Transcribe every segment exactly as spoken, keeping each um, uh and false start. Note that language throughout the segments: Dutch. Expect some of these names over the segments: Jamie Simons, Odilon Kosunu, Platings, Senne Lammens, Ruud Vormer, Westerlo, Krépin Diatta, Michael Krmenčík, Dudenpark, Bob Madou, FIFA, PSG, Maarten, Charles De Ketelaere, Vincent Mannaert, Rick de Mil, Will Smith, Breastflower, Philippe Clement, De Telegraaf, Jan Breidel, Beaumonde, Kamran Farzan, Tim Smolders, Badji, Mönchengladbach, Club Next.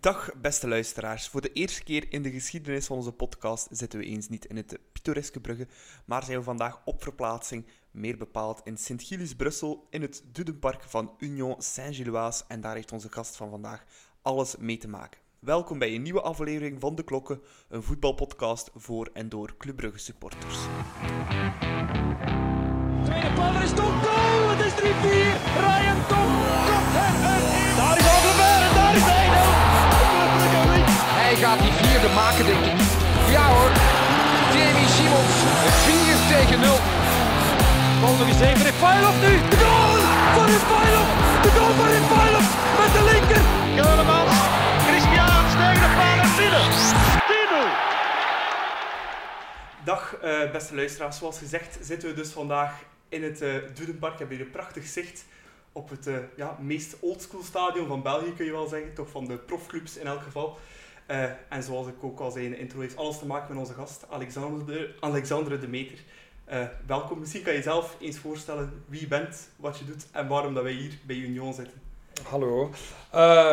Dag beste luisteraars, voor de eerste keer in de geschiedenis van onze podcast zitten we eens niet in het pittoreske Brugge, maar zijn we vandaag op verplaatsing, meer bepaald in Sint-Gilles Brussel, in het Dudenpark van Union Saint-Gilloise en daar heeft onze gast van vandaag alles mee te maken. Welkom bij een nieuwe aflevering van De Klokken, een voetbalpodcast voor en door Club Brugge supporters. Tweede paal is Tom, goal! Het is drie vier, Ryan Tom, kop en in! Daar is Alderweer en daar is Eindel! Hij gaat die vierde maken, denk ik. Ja hoor, Jamie Simons, vier tegen nul. Volgende is even Refailov nu, de goal van Refailov! De goal van Refailov met de linker! Keulemans! Dag uh, beste luisteraars, zoals gezegd zitten we dus vandaag in het uh, Dudenpark. Hebben jullie een prachtig zicht op het uh, ja, meest oldschool stadion van België, kun je wel zeggen, toch van de profclubs in elk geval. Uh, en zoals ik ook al zei in de intro, heeft alles te maken met onze gast, Alexandre, Alexandre Demeter. Uh, welkom, misschien kan je zelf eens voorstellen wie je bent, wat je doet en waarom dat wij hier bij Union zitten. Hallo, uh,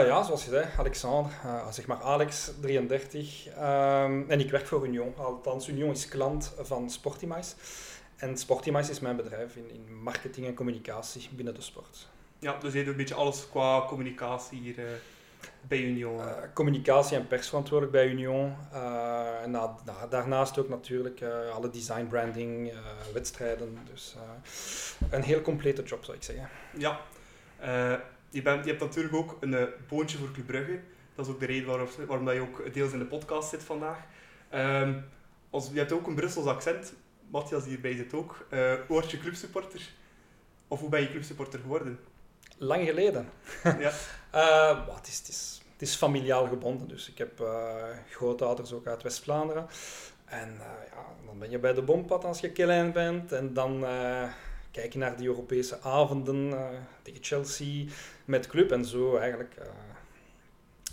ja, zoals je zei, Alexandre, uh, zeg maar Alex, drieëndertig, uh, en ik werk voor Union, althans Union is klant van Sportimise en Sportimise is mijn bedrijf in, in marketing en communicatie binnen de sport. Ja, dus je doet een beetje alles qua communicatie hier uh, bij Union. Uh, communicatie en persverantwoordelijk bij Union, uh, en na, na, daarnaast ook natuurlijk uh, alle design, branding, uh, wedstrijden, dus uh, een heel complete job zou ik zeggen. Ja. Uh, Je, bent, je hebt natuurlijk ook een uh, boontje voor Club Brugge. Dat is ook de reden waarom, waarom je ook deels in de podcast zit vandaag. Um, als, je hebt ook een Brussels accent. Matthias die hierbij zit ook. Uh, word je clubsupporter? Of hoe ben je clubsupporter geworden? Lang geleden. Ja. uh, wat is, het, is, het is familiaal gebonden. Dus ik heb uh, grootouders ook uit West-Vlaanderen. En uh, ja, dan ben je bij de Bompad als je klein bent. En dan... Uh, Kijk je naar die Europese avonden uh, tegen Chelsea met club en zo eigenlijk uh,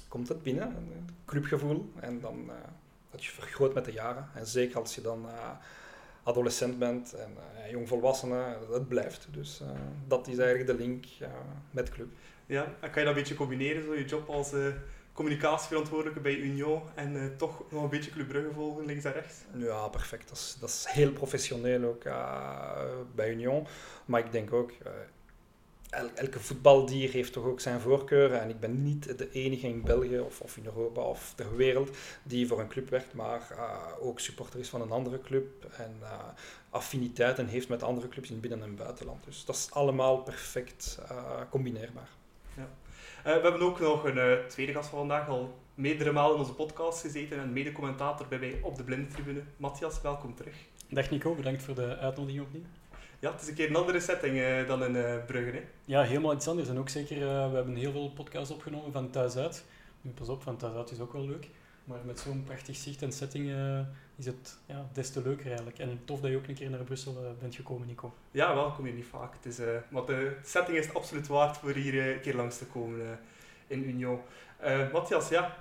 komt het binnen, een clubgevoel. En dan uh, dat je vergroot met de jaren. En zeker als je dan uh, adolescent bent en uh, jongvolwassene, dat blijft. Dus uh, dat is eigenlijk de link uh, met club. Ja, en kan je dat een beetje combineren, zo je job als... Uh communicatieverantwoordelijke bij Union en uh, toch nog een beetje Club Brugge volgen, links en rechts? Ja, perfect. Dat is, dat is heel professioneel ook uh, bij Union. Maar ik denk ook, uh, el, elke voetbaldier heeft toch ook zijn voorkeuren. En ik ben niet de enige in België of, of in Europa of ter wereld die voor een club werkt, maar uh, ook supporter is van een andere club en uh, affiniteiten heeft met andere clubs in binnen- en buitenland. Dus dat is allemaal perfect uh, combineerbaar. Ja. Uh, we hebben ook nog een uh, tweede gast van vandaag, al meerdere malen in onze podcast gezeten en mede-commentator bij mij op de Blindentribune. Matthias, welkom terug. Dag Nico, bedankt voor de uitnodiging opnieuw. Ja, het is een keer een andere setting uh, dan in uh, Brugge. Hè? Ja, helemaal iets anders. En ook zeker, uh, we hebben heel veel podcasts opgenomen van thuisuit. Nu pas op, van thuisuit is ook wel leuk. Maar met zo'n prachtig zicht en setting uh, is het ja, des te leuker eigenlijk. En tof dat je ook een keer naar Brussel uh, bent gekomen, Nico. Ja, wel, kom je niet vaak. Het is, uh, maar de setting is het absoluut waard voor hier uh, een keer langs te komen uh, in Union. Uh, Matthias, ja,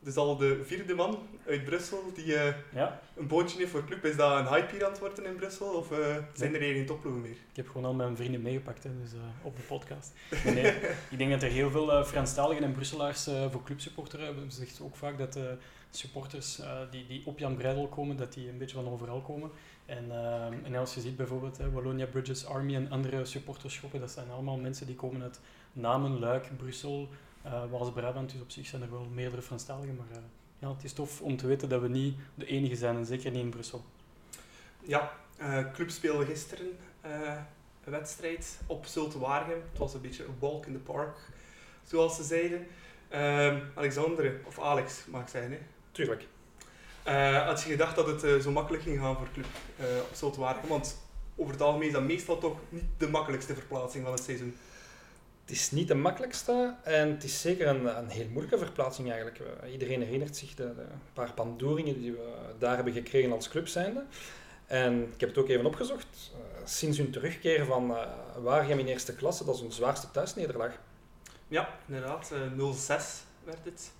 dus al de vierde man uit Brussel die uh, ja. een boontje heeft voor club. Is dat een hype hier aan het worden in Brussel? Of uh, zijn nee. er hier geen topploegen meer? Ik heb gewoon al mijn vrienden meegepakt, hè, dus uh, op de podcast. Nee, nee, ik denk dat er heel veel uh, Franstaligen en Brusselaars uh, voor clubsupporter hebben. Ze zegt ook vaak dat uh, supporters uh, die, die op Jan Breidel komen, dat die een beetje van overal komen. En, uh, en als je ziet bijvoorbeeld uh, Wallonia Bridges Army en andere supportersgroepen, dat zijn allemaal mensen die komen uit Namen, Luik, Brussel... Uh, Waals-Brabant, dus op zich zijn er wel meerdere Franstaligen, maar uh, ja, het is tof om te weten dat we niet de enige zijn, en zeker niet in Brussel. Ja, uh, club speelde gisteren uh, een wedstrijd op Zulte Waregem. Het was een beetje een walk in the park, zoals ze zeiden. Uh, Alexandre, of Alex mag ik zeggen, hè? Tuurlijk. Uh, had je gedacht dat het uh, zo makkelijk ging gaan voor club uh, op Zulte Waregem? Want over het algemeen is dat meestal toch niet de makkelijkste verplaatsing van het seizoen. Het is niet de makkelijkste en het is zeker een, een heel moeilijke verplaatsing eigenlijk. Iedereen herinnert zich de, de paar pandoeringen die we daar hebben gekregen als club zijnde. En ik heb het ook even opgezocht. Uh, sinds hun terugkeer van uh, Waregem in eerste klasse, dat is hun zwaarste thuisnederlaag. Ja, inderdaad. Uh, nul zes werd het.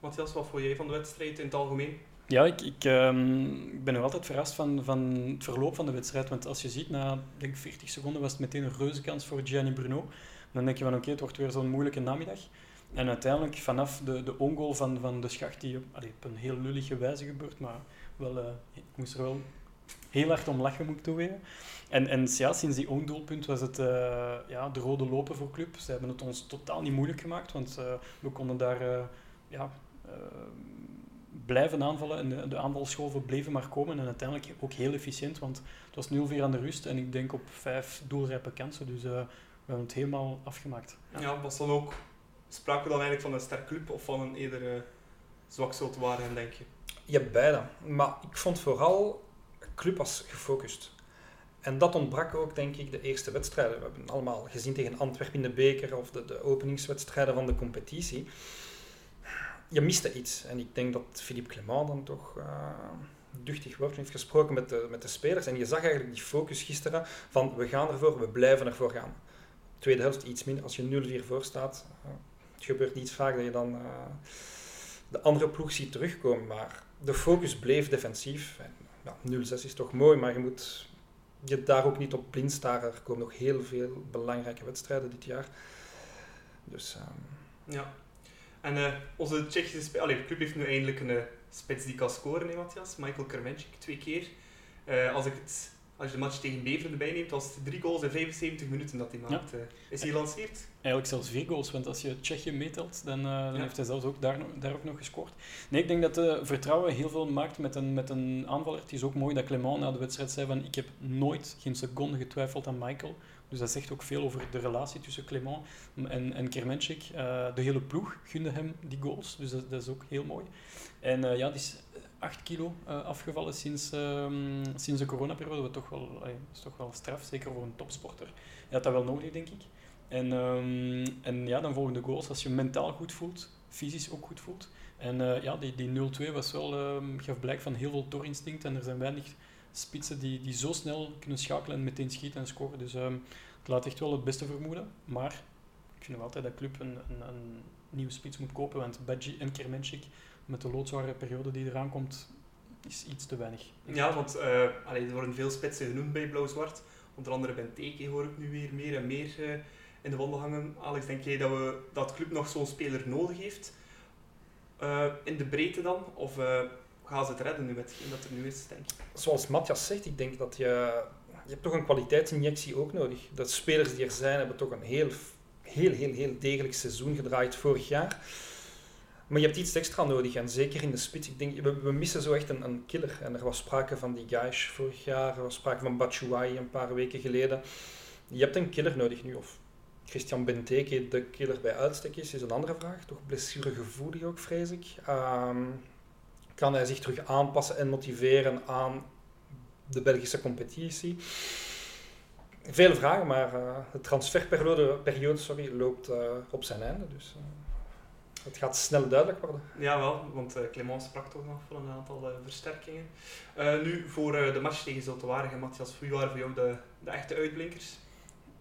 Matthias, wat vond jij van de wedstrijd in het algemeen? Ja, ik, ik um, ben nog altijd verrast van, van het verloop van de wedstrijd. Want als je ziet, na denk veertig seconden was het meteen een reuze kans voor Gianni Bruno. Dan denk je van oké, okay, het wordt weer zo'n moeilijke namiddag. En uiteindelijk, vanaf de, de ongoal van, van de Schacht, die allee, op een heel lullige wijze gebeurt, maar wel, uh, ik moest er wel heel hard om lachen, moet ik toegeven. En, en ja, sinds die ondoelpunt was het uh, ja, de rode loper voor club. Ze hebben het ons totaal niet moeilijk gemaakt, want uh, we konden daar uh, ja, uh, blijven aanvallen. En de, de aanvalsgolven bleven maar komen en uiteindelijk ook heel efficiënt, want het was nul vier aan de rust en ik denk op vijf doelrijpe kansen. Dus uh, we hebben het helemaal afgemaakt. Ja, ja was dan ook... Spraken we dan eigenlijk van een sterk club of van een eerder uh, zwak Zulte Waregem, denk je? Je hebt beide. Maar ik vond vooral, de club was gefocust. En dat ontbrak ook, denk ik, de eerste wedstrijden. We hebben allemaal gezien tegen Antwerpen in de beker of de, de openingswedstrijden van de competitie. Je miste iets. En ik denk dat Philippe Clement dan toch uh, duchtig woord heeft gesproken met de, met de spelers. En je zag eigenlijk die focus gisteren van we gaan ervoor, we blijven ervoor gaan. Tweede helft iets minder. Als je nul vier voor staat... Uh, Het gebeurt niet vaak dat je dan uh, de andere ploeg ziet terugkomen, maar de focus bleef defensief. En, ja, nul zes is toch mooi, maar je moet je daar ook niet op blind staren. Er komen nog heel veel belangrijke wedstrijden dit jaar. Dus, um... ja. En uh, onze Tsjechische spe- Allee, de club heeft nu eindelijk een uh, spits die kan scoren, hè, Matthias? Michael Krmenčík, twee keer. Uh, als ik het... Als je de match tegen Beveren erbij neemt, was het drie goals in vijfenzeventig minuten dat hij maakt. Ja. Is hij gelanceerd? Eigenlijk zelfs vier goals, want als je Tsjechië meetelt, dan, uh, dan ja. heeft hij zelfs ook daar, daar ook nog gescoord. Nee, ik denk dat de vertrouwen heel veel maakt met een, met een aanvaller. Het is ook mooi dat Clement na de wedstrijd zei van ik heb nooit geen seconde getwijfeld aan Michael. Dus dat zegt ook veel over de relatie tussen Clement en, en Krmenčík. Uh, de hele ploeg gunde hem die goals, dus dat, dat is ook heel mooi. En uh, ja, het is... acht kilo uh, afgevallen sinds, uh, sinds de coronaperiode. Dat is toch wel straf, zeker voor een topsporter. Je had dat wel nodig, denk ik. En, um, en ja, dan volgen de goals als je mentaal goed voelt, fysisch ook goed voelt. En uh, ja, die, die nul twee was wel, um, gaf blijk van heel veel torinstinct. En er zijn weinig spitsen die, die zo snel kunnen schakelen en meteen schieten en scoren. Dus um, het laat echt wel het beste vermoeden. Maar ik vind nog altijd dat de club een, een, een nieuwe spits moet kopen, want Badji en Krmenčík met de loodzware periode die eraan komt, is iets te weinig. Ja, want uh, allee, er worden veel spitsen genoemd bij Blauw-Zwart. Onder andere Benteke hoor ik nu weer meer en meer uh, in de wanden hangen. Alex, denk jij dat we dat club nog zo'n speler nodig heeft? Uh, in de breedte dan? Of uh, gaan ze het redden nu met hetgeen dat er nu is, denk ik? Zoals Matthias zegt, ik denk dat je... Je hebt toch een kwaliteitsinjectie ook nodig. De spelers die er zijn, hebben toch een heel, heel, heel, heel degelijk seizoen gedraaid vorig jaar. Maar je hebt iets extra nodig en zeker in de spits. Ik denk, we, we missen zo echt een, een killer. En er was sprake van die Gajsh vorig jaar, er was sprake van Batshuayi een paar weken geleden. Je hebt een killer nodig nu. Of Christian Benteke de killer bij uitstek is, is een andere vraag. Toch blessuregevoelig ook, vrees ik. Um, kan hij zich terug aanpassen en motiveren aan de Belgische competitie? Veel vragen, maar uh, de transferperiode periode, sorry, loopt uh, op zijn einde. Dus, uh. Het gaat snel duidelijk worden. Jawel, want uh, Clement sprak toch nog van een aantal uh, versterkingen. Uh, nu, voor uh, de match tegen Zulte Waregem, Matthias, wie waren voor jou de, de echte uitblinkers?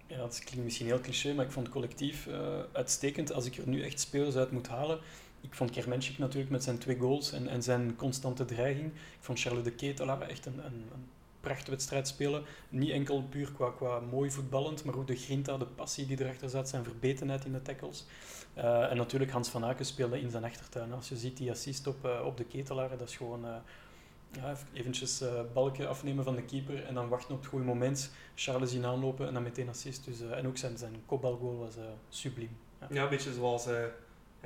Ja, dat klinkt misschien heel cliché, maar ik vond het collectief uh, uitstekend. Als ik er nu echt spelers uit moet halen... Ik vond Krmenčík natuurlijk met zijn twee goals en, en zijn constante dreiging. Ik vond Charles De Ketelaere echt een... een, een prachtwedstrijd spelen. Niet enkel puur qua, qua mooi voetballend, maar ook de grinta, de passie die erachter zat, zijn verbetenheid in de tackles. Uh, en natuurlijk Hans Vanaken speelde in zijn achtertuin. Als je ziet die assist op, uh, op de Ketelaere, dat is gewoon uh, ja, eventjes uh, balken afnemen van de keeper en dan wachten op het goede moment, Charles zien aanlopen en dan meteen assist. Dus, uh, en ook zijn, zijn kopbalgoal was uh, subliem. Ja. ja, een beetje zoals... Uh, hij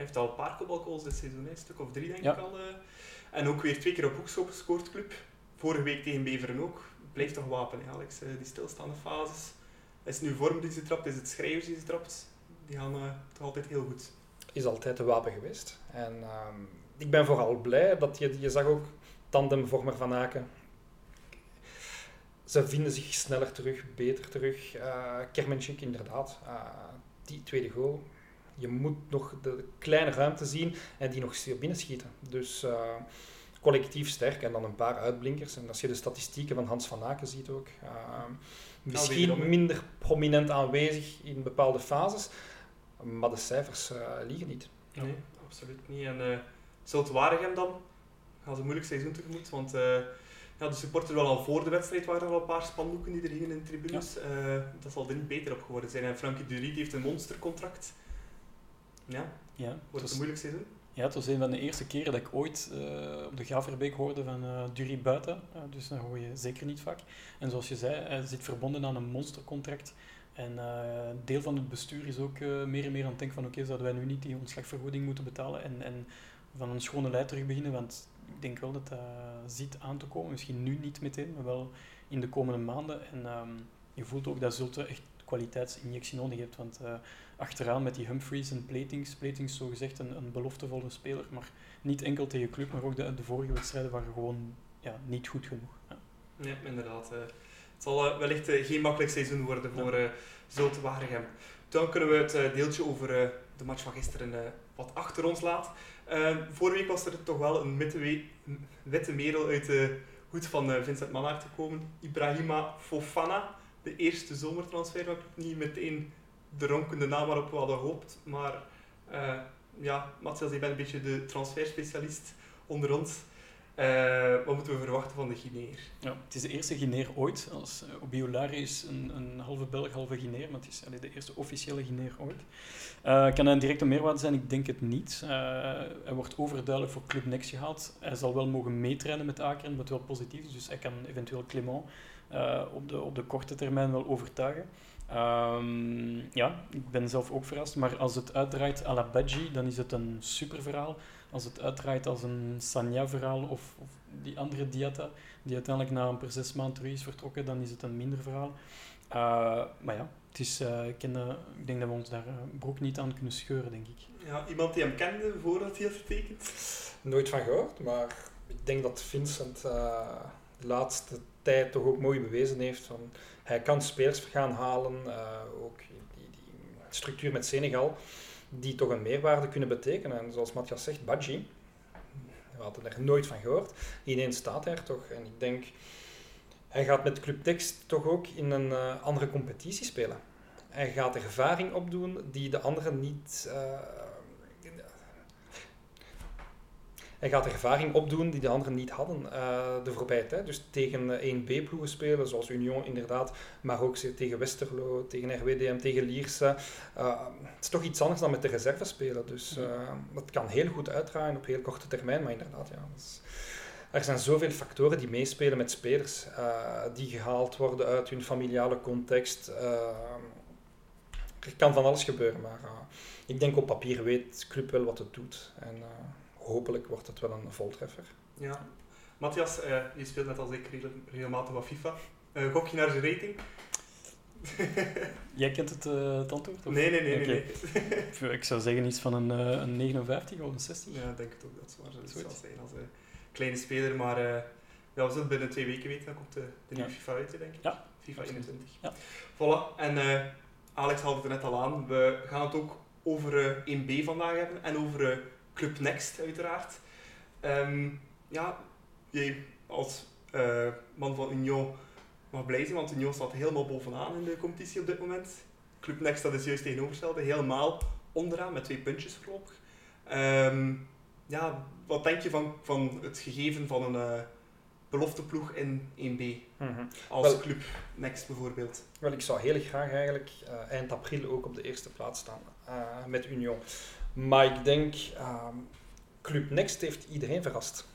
heeft al een paar kopbalgoals dit seizoen, een stuk of drie denk ja. ik al. Uh, en ook weer twee keer op hoekschop gescoord, club. Vorige week tegen Beveren ook. Blijft toch wapen, hè, Alex. Uh, die stilstaande fases. Is nu vorm die ze trapt? Is het schrijvers die ze trapt? Die gaan uh, toch altijd heel goed. Is altijd een wapen geweest. En uh, ik ben vooral blij dat je, je zag ook tandemvormer Van Aken. Ze vinden zich sneller terug, beter terug. Uh, Krmenčík inderdaad. Uh, die tweede goal. Je moet nog de kleine ruimte zien en die nog zeer binnenschieten. Dus... Uh, collectief sterk en dan een paar uitblinkers. En als je de statistieken van Hans Vanaken ziet ook, uh, misschien nou, minder prominent aanwezig in bepaalde fases, maar de cijfers uh, liegen niet. Nee, ja. absoluut niet. En uh, Zulte Waregem dan? Gaan ze een moeilijk seizoen tegemoet, want uh, ja, de supporters wel al voor de wedstrijd waren er al een paar spandoeken die er hingen in de tribunes. Ja. Uh, dat zal er niet beter op geworden zijn. En Frankie Dury heeft een monstercontract. Ja. Ja, wordt het, was een moeilijk seizoen? Ja, het was een van de eerste keren dat ik ooit uh, op de Graverbeek hoorde van uh, Durie buiten. Uh, dus dan hoor je zeker niet vaak. En zoals je zei, hij zit verbonden aan een monstercontract. En uh, een deel van het bestuur is ook uh, meer en meer aan het denken van oké, okay, zouden wij nu niet die ontslagvergoeding moeten betalen en, en van een schone lei terug beginnen, want ik denk wel dat dat ziet aan te komen. Misschien nu niet meteen, maar wel in de komende maanden. En um, je voelt ook dat Zulte echt kwaliteitsinjectie nodig hebt, want uh, achteraan met die Humphreys en Platings, Platings zogezegd een, een beloftevolle speler, maar niet enkel tegen club, maar ook de, de vorige wedstrijden waren gewoon ja, niet goed genoeg. Ja, ja inderdaad. Uh. Het zal wellicht geen makkelijk seizoen worden voor ja. Zulte Waregem. Dan kunnen we het deeltje over de match van gisteren wat achter ons laten. Uh, vorige week was er toch wel een witte, witte merel uit de hoed van Vincent Mannaert gekomen. Ibrahima Fofana, de eerste zomertransfer, waar ik niet meteen de ronkende naam waarop we hadden gehoopt. Maar uh, ja, Matthias, je bent een beetje de transferspecialist onder ons. Uh, wat moeten we verwachten van de Guineer? Ja, het is de eerste Guineer ooit. Als, uh, Obiolari is een, een halve Belg, halve Guineer, maar het is allee, de eerste officiële Guineer ooit. Uh, kan hij een directe meerwaarde zijn? Ik denk het niet. Uh, hij wordt overduidelijk voor Club Next gehaald. Hij zal wel mogen meetrainen met Akeren, wat wel positief is. Dus hij kan eventueel Clement uh, op, de, op de korte termijn wel overtuigen. Um, ja, ik ben zelf ook verrast. Maar als het uitdraait à la Badji, dan is het een super verhaal. Als het uitdraait als een Sagna-verhaal of, of die andere Diatta, die uiteindelijk na een per zes maanden terug is vertrokken, dan is het een minder verhaal. Uh, maar ja, het is, uh, ik, ken, uh, ik denk dat we ons daar uh, broek niet aan kunnen scheuren, denk ik. Ja, iemand die hem kende voordat hij had getekend? Nooit van gehoord, maar ik denk dat Vincent uh, de laatste tijd toch ook mooi bewezen heeft. Van, hij kan spelers gaan halen, uh, ook die, die structuur met Senegal, die toch een meerwaarde kunnen betekenen. En zoals Matthias zegt, Badji, we hadden er nooit van gehoord, ineens staat hij er toch. En ik denk, hij gaat met Club Next toch ook in een uh, andere competitie spelen. Hij gaat er ervaring opdoen die de anderen niet... Uh, hij gaat er ervaring opdoen die de anderen niet hadden uh, de voorbije tijd. Dus tegen één B-ploegen spelen, zoals Union inderdaad, maar ook tegen Westerlo, tegen R W D M, tegen Lierse. Uh, het is toch iets anders dan met de reserve spelen. Dus uh, dat kan heel goed uitdraaien op heel korte termijn, maar inderdaad, ja. Dus er zijn zoveel factoren die meespelen met spelers, uh, die gehaald worden uit hun familiale context. Uh, er kan van alles gebeuren, maar uh, ik denk op papier weet club wel wat het doet. En, uh, hopelijk wordt het wel een voltreffer. Ja. Matthias, uh, je speelt net als ik regelmatig wat FIFA. Uh, gok je naar zijn rating? Jij kent het, uh, het antwoord? Of? Nee, nee, nee. Okay. nee, nee. Ik zou zeggen iets van een, uh, een negenenvijftig of een zestig. Ja, ik denk het ook dat het waar zou zijn als uh, kleine speler. Maar uh, ja, we zullen binnen twee weken weten. Dan komt de, de nieuwe ja. FIFA uit, denk ik. Ja. FIFA eenentwintig. Ja. Voilà. En uh, Alex haalde het er net al aan. We gaan het ook over uh, één B vandaag hebben en over... Uh, Club Next, uiteraard. Um, ja, jij als uh, man van Union mag blij zijn, want Union staat helemaal bovenaan in de competitie op dit moment. Club Next, dat is juist tegenovergestelde, helemaal onderaan, met twee puntjes voorlopig. Um, ja, wat denk je van, van het gegeven van een uh, belofteploeg in één B? Mm-hmm. Als wel, Club Next bijvoorbeeld. Wel, ik zou heel graag eigenlijk uh, eind april ook op de eerste plaats staan uh, met Union. Maar ik denk, uh, Club Next heeft iedereen verrast.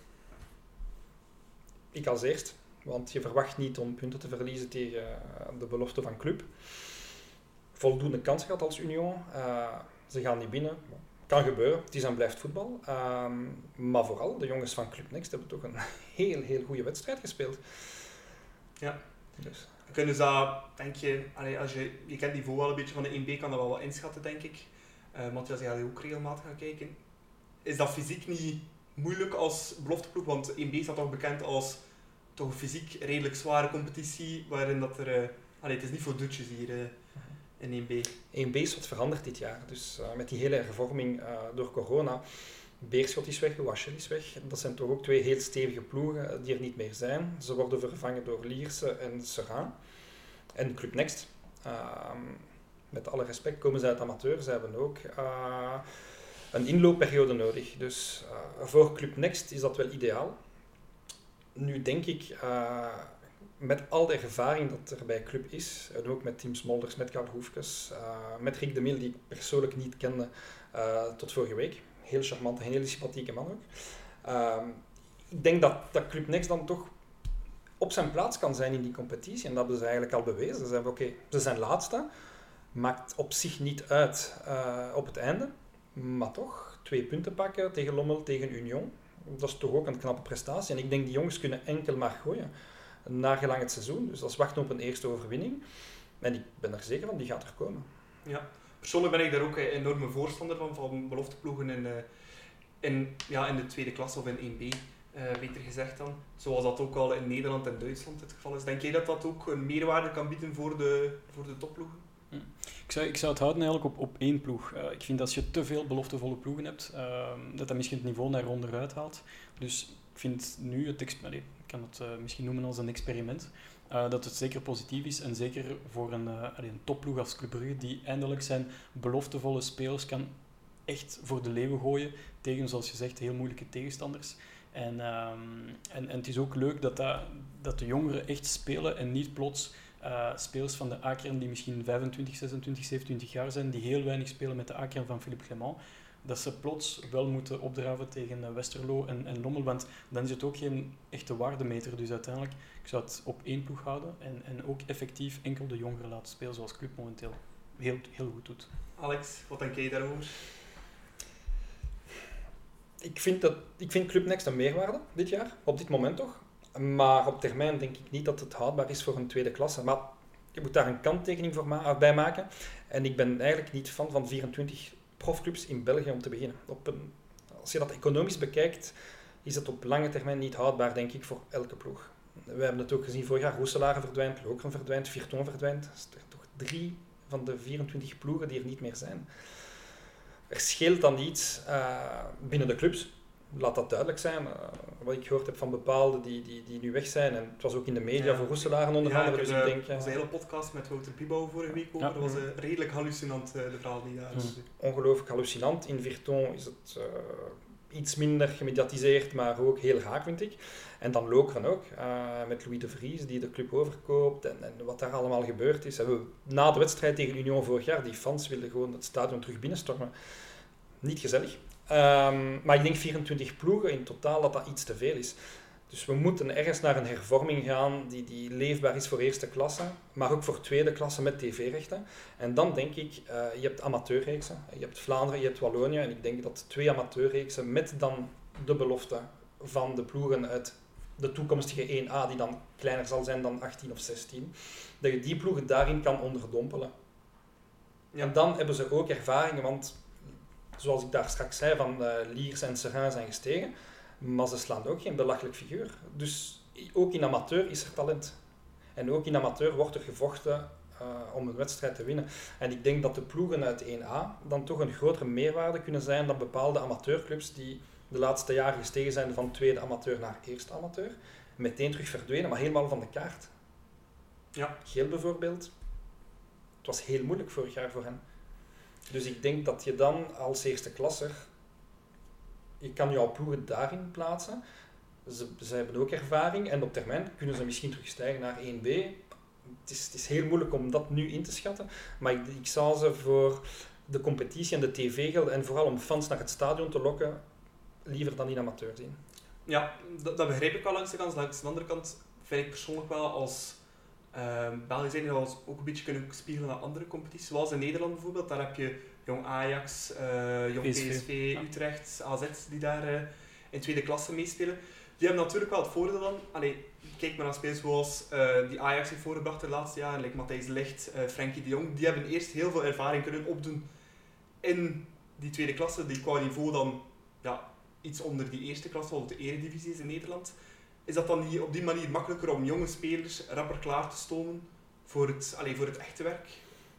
Ik als eerst, want je verwacht niet om punten te verliezen tegen uh, de belofte van Club. Voldoende kans gehad als Union. Uh, ze gaan niet binnen. Kan gebeuren, het is en blijft voetbal. Uh, maar vooral, de jongens van Club Next hebben toch een heel, heel goede wedstrijd gespeeld. Ja. Dus. Kunnen ze dat, denk je, als je, je kent die voetbal een beetje van de één B, kan dat wel wat inschatten, denk ik. Uh, Matthias, je gaat ook regelmatig gaan kijken. Is dat fysiek niet moeilijk als belofteploeg? Want één B staat toch bekend als toch fysiek redelijk zware competitie, waarin dat er... Uh, allee, het is niet voor dutjes hier uh, in één B. één B is wat veranderd dit jaar. Dus uh, met die hele hervorming uh, door corona. Beerschot is weg, Waschel is weg. Dat zijn toch ook twee heel stevige ploegen die er niet meer zijn. Ze worden vervangen door Lierse en Serain. En Club Next. Uh, Met alle respect komen ze uit amateur, ze hebben ook uh, een inloopperiode nodig. Dus uh, voor Club Next is dat wel ideaal. Nu denk ik, uh, met al de ervaring dat er bij Club is, en ook met Tim Smolders, met Karl Hoefkes, uh, met Rick de Mil, die ik persoonlijk niet kende, Uh, tot vorige week. Heel charmante, heel sympathieke man ook. Uh, ik denk dat, dat Club Next dan toch op zijn plaats kan zijn in die competitie. En dat hebben ze eigenlijk al bewezen. Ze hebben oké, okay, ze zijn laatste. Maakt op zich niet uit uh, op het einde. Maar toch, twee punten pakken tegen Lommel, tegen Union. Dat is toch ook een knappe prestatie. En ik denk die jongens kunnen enkel maar gooien. Nagelang het seizoen. Dus dat is wachten op een eerste overwinning. En ik ben er zeker van, die gaat er komen. Ja, persoonlijk ben ik daar ook een enorme voorstander van, van belofteploegen in, in, ja, in de tweede klasse of in één B, uh, beter gezegd dan. Zoals dat ook al in Nederland en Duitsland het geval is. Denk jij dat dat ook een meerwaarde kan bieden voor de, voor de topploegen? Hm. Ik, zou, ik zou het houden eigenlijk op, op één ploeg. Uh, ik vind dat als je te veel beloftevolle ploegen hebt, uh, dat dat misschien het niveau naar onderuit haalt. Dus ik vind nu het experiment, ik kan het uh, misschien noemen als een experiment, Uh, dat het zeker positief is en zeker voor een, uh, een topploeg als Club Brugge die eindelijk zijn beloftevolle spelers kan echt voor de leeuwen gooien tegen, zoals je zegt, heel moeilijke tegenstanders. En, uh, en, en het is ook leuk dat, dat, dat de jongeren echt spelen en niet plots uh, spelers van de A-kern die misschien vijfentwintig, zesentwintig, zevenentwintig jaar zijn, die heel weinig spelen met de A-kern van Philippe Clement, dat ze plots wel moeten opdraven tegen Westerlo en, en Lommel, want dan is het ook geen echte waardemeter. Dus uiteindelijk, ik zou het op één ploeg houden en, en ook effectief enkel de jongeren laten spelen, zoals Club momenteel heel, heel goed doet. Alex, wat denk jij daarover? Ik vind, dat, ik vind Club Next een meerwaarde dit jaar, op dit moment toch. Maar op termijn denk ik niet dat het houdbaar is voor een tweede klasse. Maar je moet daar een kanttekening voor ma- bij maken. En ik ben eigenlijk niet fan van vierentwintig... profclubs in België om te beginnen. Op een, als je dat economisch bekijkt, is dat op lange termijn niet houdbaar, denk ik, voor elke ploeg. We hebben het ook gezien vorig jaar, Roeselare verdwijnt, Lokeren verdwijnt, Virton verdwijnt. Dat is er toch drie van de vierentwintig ploegen die er niet meer zijn. Er scheelt dan iets uh, binnen de clubs, laat dat duidelijk zijn. Uh, wat ik gehoord heb van bepaalden die, die, die nu weg zijn, en het was ook in de media ja. voor Roeselare onder andere. Ja, dus ik denk, uh, was een hele podcast met Wouter Piebouw vorige week over. Ja. Dat was uh, redelijk hallucinant, uh, de verhaal die daar is. Ongelooflijk hallucinant. In Virton is het uh, iets minder gemediatiseerd, maar ook heel raak, vind ik. En dan Lokeren ook, uh, met Louis de Vries die de club overkoopt en, en wat daar allemaal gebeurd is. We, na de wedstrijd tegen Union vorig jaar, die fans wilden gewoon het stadion terug binnenstormen. Niet gezellig. Um, maar ik denk vierentwintig ploegen in totaal, dat dat iets te veel is. Dus we moeten ergens naar een hervorming gaan die, die leefbaar is voor eerste klasse, maar ook voor tweede klasse met tv-rechten. En dan denk ik, uh, je hebt amateurreeksen, je hebt Vlaanderen, je hebt Wallonië. En ik denk dat twee amateurreeksen met dan de belofte van de ploegen uit de toekomstige één A, die dan kleiner zal zijn dan achttien of zestien, dat je die ploegen daarin kan onderdompelen. Ja. En dan hebben ze ook ervaringen, want... Zoals ik daar straks zei, van uh, Lierse en Serain zijn gestegen. Maar ze slaan ook geen belachelijk figuur. Dus ook in amateur is er talent. En ook in amateur wordt er gevochten uh, om een wedstrijd te winnen. En ik denk dat de ploegen uit één A dan toch een grotere meerwaarde kunnen zijn dan bepaalde amateurclubs die de laatste jaren gestegen zijn van tweede amateur naar eerste amateur. Meteen terug verdwenen, maar helemaal van de kaart. Ja. Geel bijvoorbeeld. Het was heel moeilijk vorig jaar voor hen. Dus ik denk dat je dan als eerste klasser, je kan jouw ploegen daarin plaatsen. Ze, ze hebben ook ervaring en op termijn kunnen ze misschien terugstijgen naar één B. Het is, het is heel moeilijk om dat nu in te schatten, maar ik, ik zou ze voor de competitie en de tv-gelden en vooral om fans naar het stadion te lokken, liever dan in amateur zien. Ja, dat, dat begrijp ik wel langs de kant. Langs de andere kant vind ik persoonlijk wel als... Uh, België zijn dat we ook een beetje kunnen spiegelen naar andere competities, zoals in Nederland bijvoorbeeld. Daar heb je Jong Ajax, uh, Jong P S V, ja. Utrecht, A Z die daar uh, in tweede klasse meespelen. Die hebben natuurlijk wel het voordeel dan. Allee, kijk maar naar spelers zoals uh, die Ajax heeft voorgebracht de laatste jaren, like Matthijs Ligt, uh, Frenkie de Jong. Die hebben eerst heel veel ervaring kunnen opdoen in die tweede klasse, die qua niveau dan ja, iets onder die eerste klasse of de eredivisie is in Nederland. Is dat dan niet op die manier makkelijker om jonge spelers rapper klaar te stomen voor het, allez, voor het echte werk?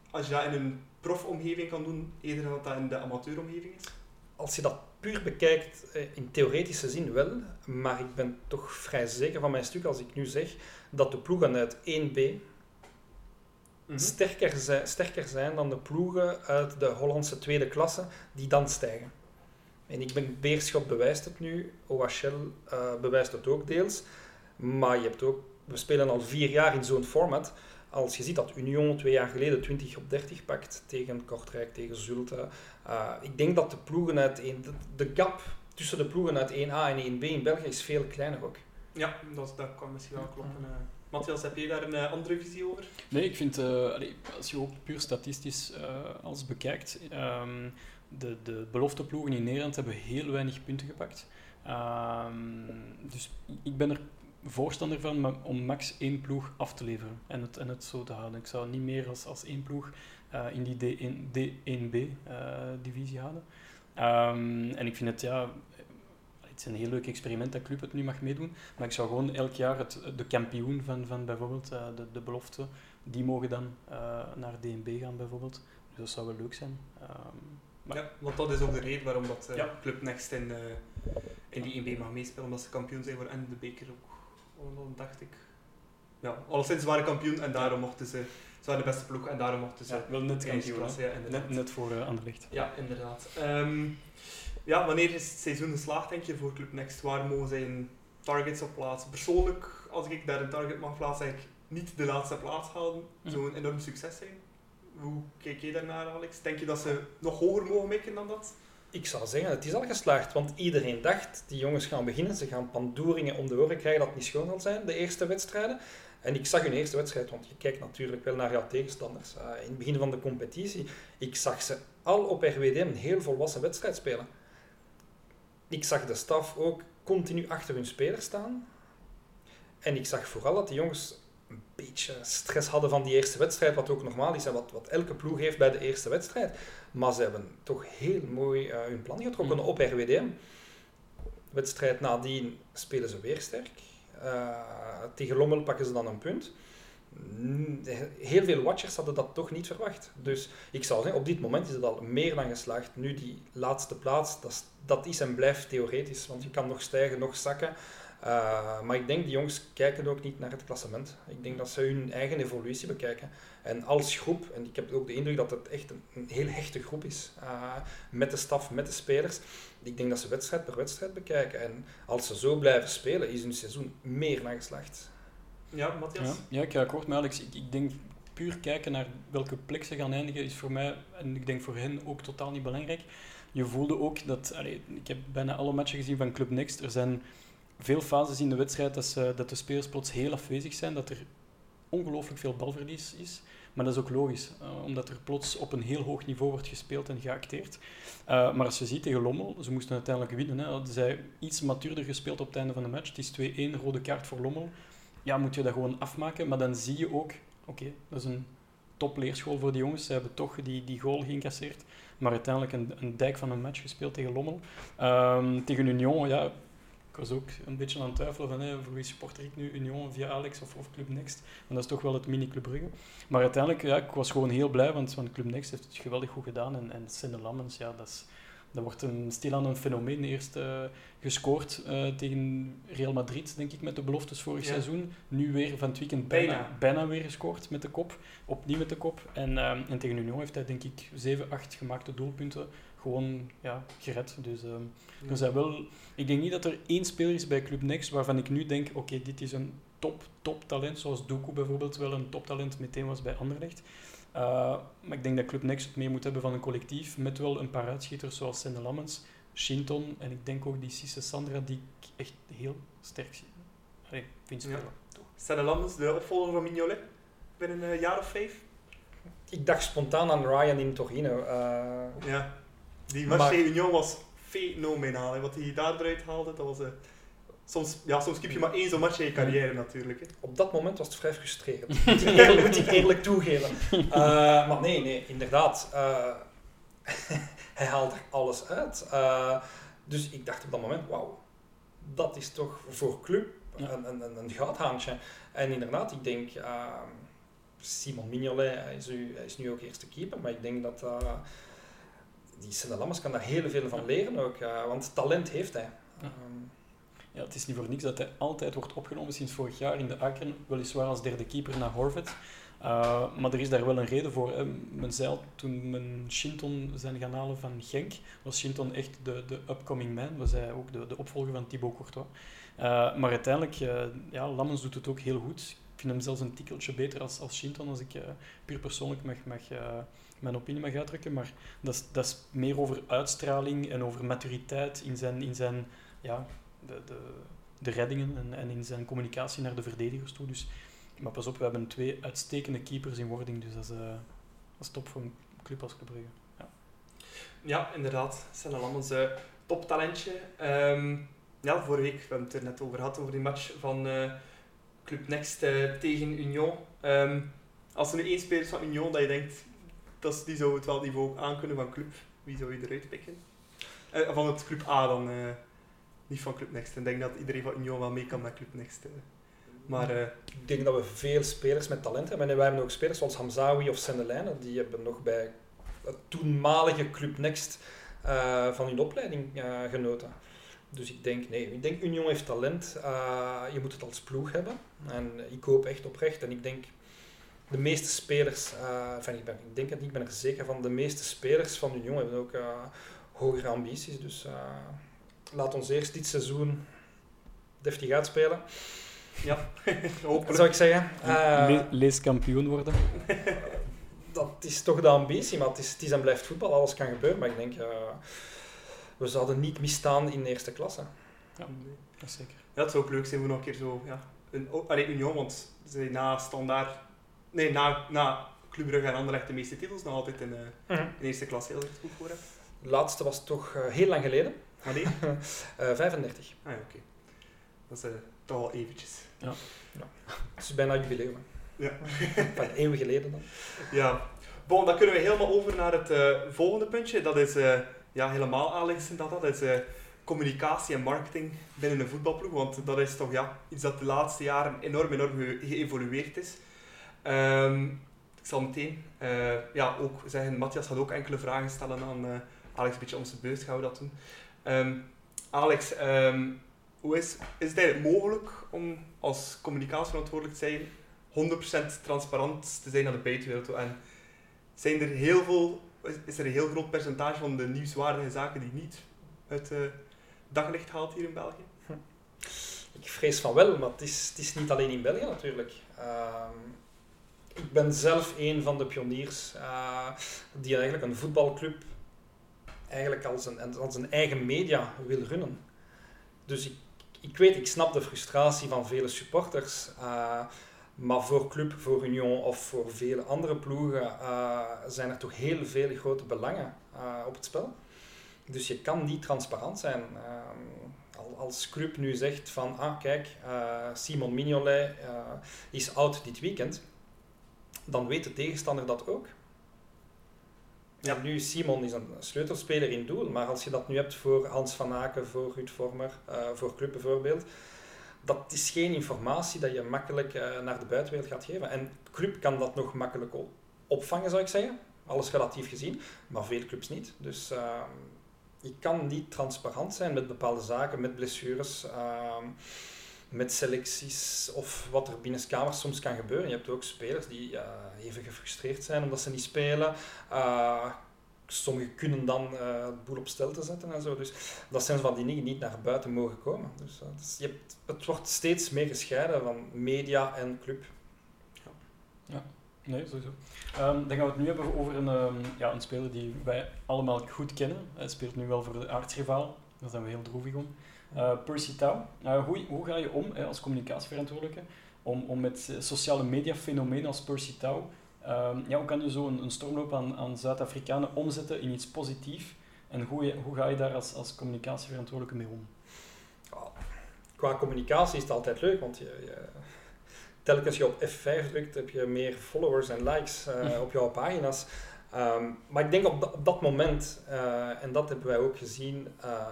Als je dat in een profomgeving kan doen, eerder dan dat dat in de amateuromgeving is? Als je dat puur bekijkt, in theoretische zin wel, maar ik ben toch vrij zeker van mijn stuk als ik nu zeg dat de ploegen uit één B mm-hmm. sterker, zijn, sterker zijn dan de ploegen uit de Hollandse tweede klasse die dan stijgen. En ik ben, Beerschot bewijst het nu, O H L uh, bewijst het ook deels, maar je hebt ook, we spelen al vier jaar in zo'n format, Als je ziet dat Union twee jaar geleden twintig op dertig pakt tegen Kortrijk, tegen Zulte. Uh, ik denk dat de ploegen uit een, de, de gap tussen de ploegen uit één A en één B in België is veel kleiner ook. Ja, dat, dat kan misschien wel kloppen. Uh. Matthias, heb jij daar een uh, andere visie over? Nee, ik vind, uh, als je ook puur statistisch uh, als bekijkt, um, de, de belofteploegen in Nederland hebben heel weinig punten gepakt. Um, dus ik ben er voorstander van om max één ploeg af te leveren en het, en het zo te houden. Ik zou niet meer als, als één ploeg uh, in die D één B-divisie uh, houden. Um, en ik vind het, ja, het is een heel leuk experiment dat Club het nu mag meedoen, maar ik zou gewoon elk jaar het, de kampioen van, van bijvoorbeeld uh, de, de belofte, die mogen dan uh, naar D één B gaan bijvoorbeeld. Dus dat zou wel leuk zijn. Um, Maar. Ja, want dat is ook de reden waarom dat, uh, ja. Club Next in, uh, in die één B mag meespelen, omdat ze kampioen zijn voor en de beker ook. Dan dacht ik... Ja, alleszins waren kampioen en daarom mochten ze... Ze waren de beste ploeg en daarom mochten ze... Ja, wel net kampioen, ja, net, net voor uh, Anderlecht. Ja, inderdaad. Um, ja, wanneer is het seizoen geslaagd, denk je, voor Club Next? Waar mogen zijn targets op plaatsen? Persoonlijk, als ik daar een target mag plaatsen, zou ik niet de laatste plaats halen. Hm. Zou een enorm succes zijn. Hoe kijk je daarnaar, Alex? Denk je dat ze nog hoger mogen mikken dan dat? Ik zou zeggen, het is al geslaagd. Want iedereen dacht, die jongens gaan beginnen. Ze gaan pandoeringen om de oren krijgen dat het niet schoon zal zijn, de eerste wedstrijden. En ik zag hun eerste wedstrijd, want je kijkt natuurlijk wel naar jouw tegenstanders. Uh, in het begin van de competitie, ik zag ze al op R W D M een heel volwassen wedstrijd spelen. Ik zag de staf ook continu achter hun spelers staan. En ik zag vooral dat die jongens... een beetje stress hadden van die eerste wedstrijd, wat ook normaal is en wat, wat elke ploeg heeft bij de eerste wedstrijd. Maar ze hebben toch heel mooi uh, hun plan getrokken op R W D M. Wedstrijd nadien spelen ze weer sterk. Uh, tegen Lommel pakken ze dan een punt. Heel veel watchers hadden dat toch niet verwacht. Dus ik zou zeggen, op dit moment is het al meer dan geslaagd. Nu die laatste plaats, dat is, dat is en blijft theoretisch, want je kan nog stijgen, nog zakken. Uh, maar ik denk, die jongens kijken ook niet naar het klassement. Ik denk dat ze hun eigen evolutie bekijken. En als groep, en ik heb ook de indruk dat het echt een, een heel hechte groep is, uh, met de staf, met de spelers, ik denk dat ze wedstrijd per wedstrijd bekijken. En als ze zo blijven spelen, is hun seizoen meer dan geslaagd. Ja, Matthias? Ja, ja, ik ga akkoord met Alex. Ik, ik denk, puur kijken naar welke plek ze gaan eindigen, is voor mij, en ik denk voor hen, ook totaal niet belangrijk. Je voelde ook dat, allez, ik heb bijna alle matchen gezien van Club Next, er zijn... veel fases in de wedstrijd dat, ze, dat de spelers plots heel afwezig zijn, dat er ongelooflijk veel balverlies is. Maar dat is ook logisch, uh, omdat er plots op een heel hoog niveau wordt gespeeld en geacteerd. Uh, maar als je ziet tegen Lommel, ze moesten uiteindelijk winnen, hè, hadden zij iets matuurder gespeeld op het einde van de match. Het is twee één, rode kaart voor Lommel. Ja, moet je dat gewoon afmaken, maar dan zie je ook, oké, okay, dat is een topleerschool voor die jongens. Ze hebben toch die, die goal geïncasseerd, maar uiteindelijk een, een dijk van een match gespeeld tegen Lommel. Uh, tegen Union, ja... Ik was ook een beetje aan het twijfelen van hé, voor wie supporter ik nu, Union via Alex of, of Club Next. Want dat is toch wel het mini-Club Brugge. Maar uiteindelijk, ja, ik was gewoon heel blij, want, want Club Next heeft het geweldig goed gedaan. En, en Senne Lammens, ja, dat, is, dat wordt een, stilaan een fenomeen. Eerst uh, gescoord uh, tegen Real Madrid, denk ik, met de beloftes vorig ja. seizoen. Nu weer van het weekend bijna, bijna. bijna weer gescoord met de kop. Opnieuw met de kop. En, uh, en tegen Union heeft hij, denk ik, zeven, acht gemaakte doelpunten. Gewoon ja, gered. Dus, uh, ja. dus hij wel, ik denk niet dat er één speler is bij Club Next waarvan ik nu denk, oké, okay, dit is een top, top talent, zoals Doku bijvoorbeeld wel een toptalent meteen was bij Anderlecht. Uh, maar ik denk dat Club Next het mee moet hebben van een collectief met wel een paar uitschieters zoals Senne Lammens, Shinton en ik denk ook die Sisse Sandra die ik echt heel sterk zie. Allee, vind spelen. Ja. Senne Lammens, de opvolger van Mignolet, binnen een jaar of vijf? Ik dacht spontaan aan Ryan in Torino. Uh... Ja. Die match tegen Union was fenomenaal. Hè. Wat hij daaruit haalde, dat was... Uh, soms, ja, soms heb je maar één zo'n match in je carrière natuurlijk. Hè. Op dat moment was het vrij frustrerend. Dat moet ik eerlijk toegeven. Uh, maar nee, nee, inderdaad. Uh, hij haalt er alles uit. Uh, dus ik dacht op dat moment, wauw. Dat is toch voor Club een, een, een, een goudhaantje. En inderdaad, ik denk... Uh, Simon Mignolet hij is, nu, hij is nu ook eerste keeper, maar ik denk dat... Uh, Die Senne Lammens kan daar heel veel van leren ook, uh, want talent heeft hij. Ja. ja, het is niet voor niks dat hij altijd wordt opgenomen sinds vorig jaar in de Akron, weliswaar als derde keeper na Horvath. Uh, maar er is daar wel een reden voor. Hè. Men zei al, toen men Shinton zijn gaan halen van Genk, was Shinton echt de, de upcoming man, was hij ook de, de opvolger van Thibaut Courtois. Uh, maar uiteindelijk, uh, ja, Lammens doet het ook heel goed. vind hem zelfs een tikkeltje beter als, als Shinton, als ik uh, puur persoonlijk mag, mag, uh, mijn opinie mag uitdrukken. Maar dat is, dat is meer over uitstraling en over maturiteit in zijn, in zijn ja, de, de, de reddingen en, en in zijn communicatie naar de verdedigers toe. Dus, maar pas op, we hebben twee uitstekende keepers in wording, dus dat is, uh, dat is top voor een club als Club Brugge. Ja, ja inderdaad. Senne Lammens, uh, toptalentje. Um, ja, vorige week, we hebben het er net over gehad, over die match van... Uh, Club Next uh, tegen Union. Um, als er nu één speler is van Union dat je denkt, dat die zou het wel niveau aankunnen van Club, wie zou je eruit pikken? Uh, van het Club A dan, uh, niet van Club Next. Ik denk dat iedereen van Union wel mee kan met Club Next. Uh. Maar, uh, ik denk dat we veel spelers met talent hebben. En wij hebben ook spelers zoals Hamzaoui of Senne Lammens, die hebben nog bij het toenmalige Club Next uh, van hun opleiding uh, genoten. Dus ik denk, nee, ik denk Union heeft talent, uh, je moet het als ploeg hebben en ik hoop echt oprecht en ik denk de meeste spelers, uh, enfin, ik, ben, ik denk het niet, ik ben er zeker van, de meeste spelers van Union hebben ook uh, hogere ambities, dus uh, laat ons eerst dit seizoen deftig gaat spelen. Ja, hopelijk. Zou ik zeggen. Uh, Le- lees kampioen worden. Dat is toch de ambitie, maar het is, het is en blijft voetbal, alles kan gebeuren, maar ik denk... Uh, We zouden niet misstaan in de eerste klasse. Ja, nee. Dat is zeker. Ja, het zou ook leuk zijn voor nog een keer zo... Ja, een, allee, Union, want ze na standaard... Nee, na, na Club Brugge en Anderlecht de meeste titels nog altijd in, uh, mm-hmm. in de eerste klasse. Heel erg goed voor hebben. De laatste was toch uh, heel lang geleden. Allee? uh, vijfendertig. Ah ja, oké. Okay. Dat is uh, toch al eventjes. Ja. Ja. Het is bijna jubileum. Hè. Ja. Van eeuwen geleden dan. Ja. Bon, dan kunnen we helemaal over naar het uh, volgende puntje. Dat is... Uh, Ja, helemaal Alexandre Demeter. Dat is uh, communicatie en marketing binnen een voetbalploeg. Want dat is toch ja, iets dat de laatste jaren enorm, enorm ge- geëvolueerd is. Um, ik zal meteen uh, ja, ook zeggen, Matthias had ook enkele vragen stellen aan uh, Alex. Een beetje om zijn beurt gaan we dat doen. Um, Alex, um, hoe is, is het eigenlijk mogelijk om als communicatieverantwoordelijk te zijn, honderd procent transparant te zijn naar de buitenwereld toe? En zijn er heel veel... Is er een heel groot percentage van de nieuwswaardige zaken die niet uit uh, daglicht haalt hier in België? Hm. Ik vrees van wel, maar het is, het is niet alleen in België natuurlijk. Uh, ik ben zelf een van de pioniers uh, die eigenlijk een voetbalclub eigenlijk als een, als een eigen media wil runnen. Dus ik, ik weet, ik snap de frustratie van vele supporters. Uh, Maar voor Club, voor Union of voor vele andere ploegen uh, zijn er toch heel veel grote belangen uh, op het spel. Dus je kan niet transparant zijn. Uh, als Club nu zegt van, ah kijk, uh, Simon Mignolet uh, is out dit weekend, dan weet de tegenstander dat ook. Ja. Nu, Simon is een sleutelspeler in doel, maar als je dat nu hebt voor Hans Vanaken, voor Ruud Vormer, uh, voor Club bijvoorbeeld... Dat is geen informatie dat je makkelijk uh, naar de buitenwereld gaat geven. En de club kan dat nog makkelijk opvangen, zou ik zeggen. Alles relatief gezien, maar veel clubs niet. Dus uh, je kan niet transparant zijn met bepaalde zaken, met blessures, uh, met selecties of wat er binnenkamers soms kan gebeuren. Je hebt ook spelers die uh, even gefrustreerd zijn omdat ze niet spelen. Uh, Sommigen kunnen dan uh, het boel op stel te zetten en zo. Dus dat zijn van die dingen die niet naar buiten mogen komen. Dus, uh, dus je hebt, het wordt steeds meer gescheiden van media en club. Ja, ja. Nee, sowieso. Um, dan gaan we het nu hebben over een, um, ja, een speler die wij allemaal goed kennen. Hij speelt nu wel voor de aartsrivaal. Daar zijn we heel droevig om. Uh, Percy Tau. Uh, hoe, hoe ga je om hè, als communicatieverantwoordelijke om, om met sociale media fenomenen als Percy Tau... Um, ja, hoe kan je zo een, een stormloop aan, aan Zuid-Afrikanen omzetten in iets positiefs? En hoe, je, hoe ga je daar als, als communicatieverantwoordelijke mee om? Oh, qua communicatie is het altijd leuk, want je, je, telkens je op F vijf drukt, heb je meer followers en likes uh, op jouw pagina's. Um, maar ik denk op, da- op dat moment, uh, en dat hebben wij ook gezien uh,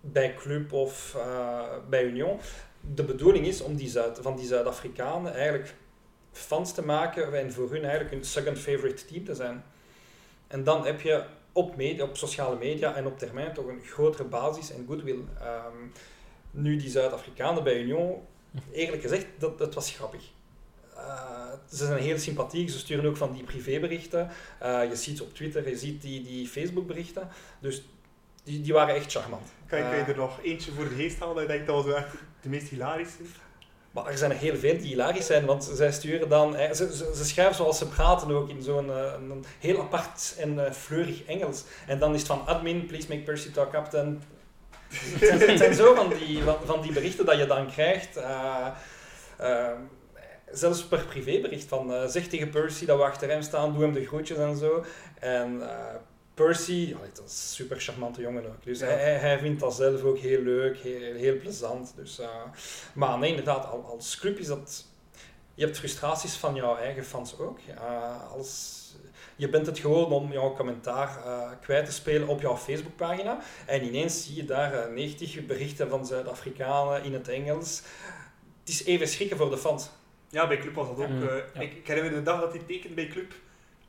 bij Club of uh, bij Union, de bedoeling is om die Zuid- van die Zuid-Afrikanen eigenlijk... fans te maken en voor hun eigenlijk hun second favorite team te zijn. En dan heb je op, media, op sociale media en op termijn toch een grotere basis en goodwill. Um, nu die Zuid-Afrikanen bij Union, eerlijk gezegd, dat, dat was grappig. Uh, ze zijn heel sympathiek, ze sturen ook van die privéberichten. Uh, je ziet ze op Twitter, je ziet die, die Facebookberichten. Dus die, die waren echt charmant. Kan je, kan je er nog eentje voor de geest halen dat je denkt dat was echt de meest hilarische? Maar er zijn er heel veel die hilarisch zijn, want zij sturen dan... Ze, ze, ze schrijven zoals ze praten ook, in zo'n een, een heel apart en uh, fleurig Engels. En dan is het van admin, please make Percy talk captain. Het zijn, het zijn zo van die, van die berichten dat je dan krijgt. Uh, uh, zelfs per privébericht van uh, zeg tegen Percy dat we achter hem staan, doe hem de groetjes en zo. En uh, Percy, oh, dat is een super charmante jongen ook, dus ja. hij, hij vindt dat zelf ook heel leuk, heel, heel plezant. Dus, uh, maar nee, inderdaad, als club is dat, je hebt frustraties van jouw eigen fans ook. Uh, als, je bent het gewoon om jouw commentaar uh, kwijt te spelen op jouw Facebookpagina en ineens zie je daar uh, negentig berichten van Zuid-Afrikanen in het Engels. Het is even schrikken voor de fans. Ja, bij Club was dat ook. Mm, uh, ja. ik, ik herinner me de dag dat hij tekent bij Club.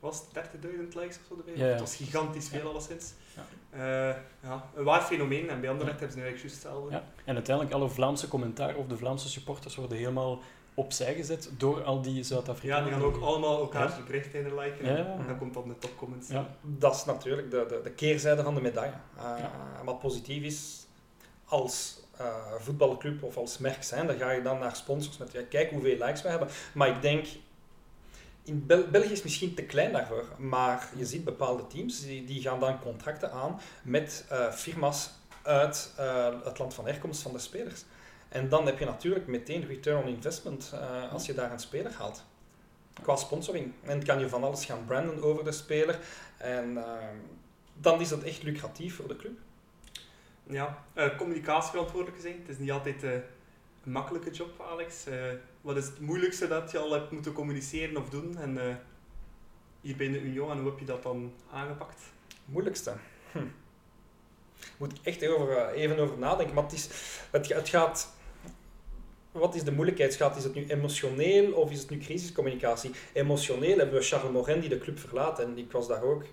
Was het dertigduizend likes of zo? Ja, ja. Het was gigantisch veel, ja. alleszins. Ja. Uh, ja, een waar fenomeen. En bij Anderlecht ja. hebben ze nu eigenlijk juist hetzelfde. Ja. En uiteindelijk, alle Vlaamse commentaar of de Vlaamse supporters worden helemaal opzij gezet door al die Zuid-Afrikanen. Ja, die gaan ook allemaal elkaar ja. berichten liken. En ja, ja. dan komt dat in de topcomments. Ja. Dat is natuurlijk de, de, de keerzijde van de medaille. Uh, ja. Wat positief is, als... Uh, voetbalclub of als merk zijn, dan ga je dan naar sponsors met ja, kijk hoeveel likes we hebben. Maar ik denk, in Bel- België is misschien te klein daarvoor, maar je ziet bepaalde teams, die, die gaan dan contracten aan met uh, firma's uit uh, het land van herkomst van de spelers. En dan heb je natuurlijk meteen return on investment uh, als je daar een speler haalt. Qua sponsoring. En kan je van alles gaan branden over de speler. En uh, dan is dat echt lucratief voor de club. Ja, uh, communicatieverantwoordelijk zijn. Het is niet altijd uh, een makkelijke job, Alex. Uh, wat is het moeilijkste dat je al hebt moeten communiceren of doen? En uh, hier bij de Union, en hoe heb je dat dan aangepakt? Moeilijkste? Hm. Moet ik echt over, uh, even over nadenken. Maar het is, het, het gaat... Wat is de moeilijkheidsgraad? Is het nu emotioneel of is het nu crisiscommunicatie? Emotioneel hebben we Charles Morin die de club verlaat. En ik was daar ook...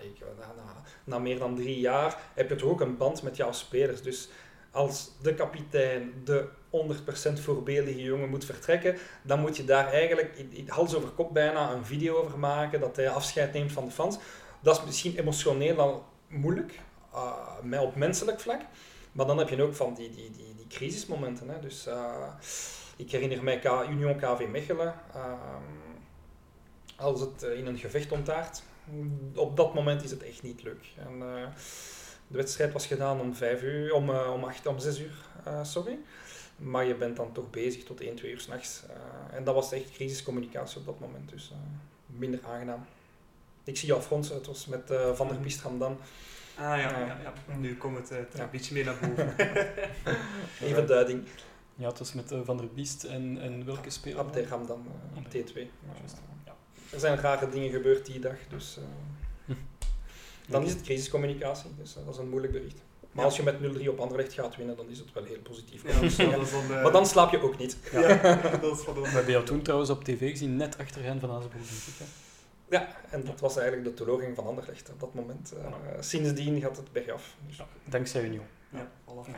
Ik, na, na, na meer dan drie jaar heb je toch ook een band met jouw spelers. Dus als de kapitein, de honderd procent voorbeeldige jongen moet vertrekken, dan moet je daar eigenlijk in, in hals over kop bijna een video over maken, dat hij afscheid neemt van de fans. Dat is misschien emotioneel al moeilijk, uh, op menselijk vlak. Maar dan heb je ook van die, die, die, die crisismomenten. Hè. Dus, uh, ik herinner mij K- Union K V Mechelen, uh, als het in een gevecht ontaart. Op dat moment is het echt niet leuk. En, uh, de wedstrijd was gedaan om vijf uur, om, uh, om, acht, om zes uur, uh, sorry. Maar je bent dan toch bezig tot één, twee uur s'nachts. Uh, en dat was echt crisiscommunicatie op dat moment, dus uh, minder aangenaam. Ik zie jou fronsen, het was met uh, Van der Biest dan. Ah ja, ja, ja. Nu komt het uh, een beetje meer naar boven. Even duiding. Ja, het was met uh, Van der Biest en, en welke speler? Abderham dan, uh, oh, nee. T twee. Just. Er zijn rare dingen gebeurd die dag, dus uh, dan is het crisiscommunicatie, dus uh, dat is een moeilijk bericht. Maar ja. als je met nul drie op Anderlecht gaat winnen, dan is het wel heel positief. Ja, dus dan de... Maar dan slaap je ook niet. Ja. Ja. Dat is de... We hebben jou toen trouwens op tv gezien, net achter hen van Hazenbroek. Ja, en dat was eigenlijk de teleurstelling van Anderlecht op dat moment. Uh, ja. Sindsdien gaat het bergaf. Dus... Ja, dankzij Union. Ja, voilà.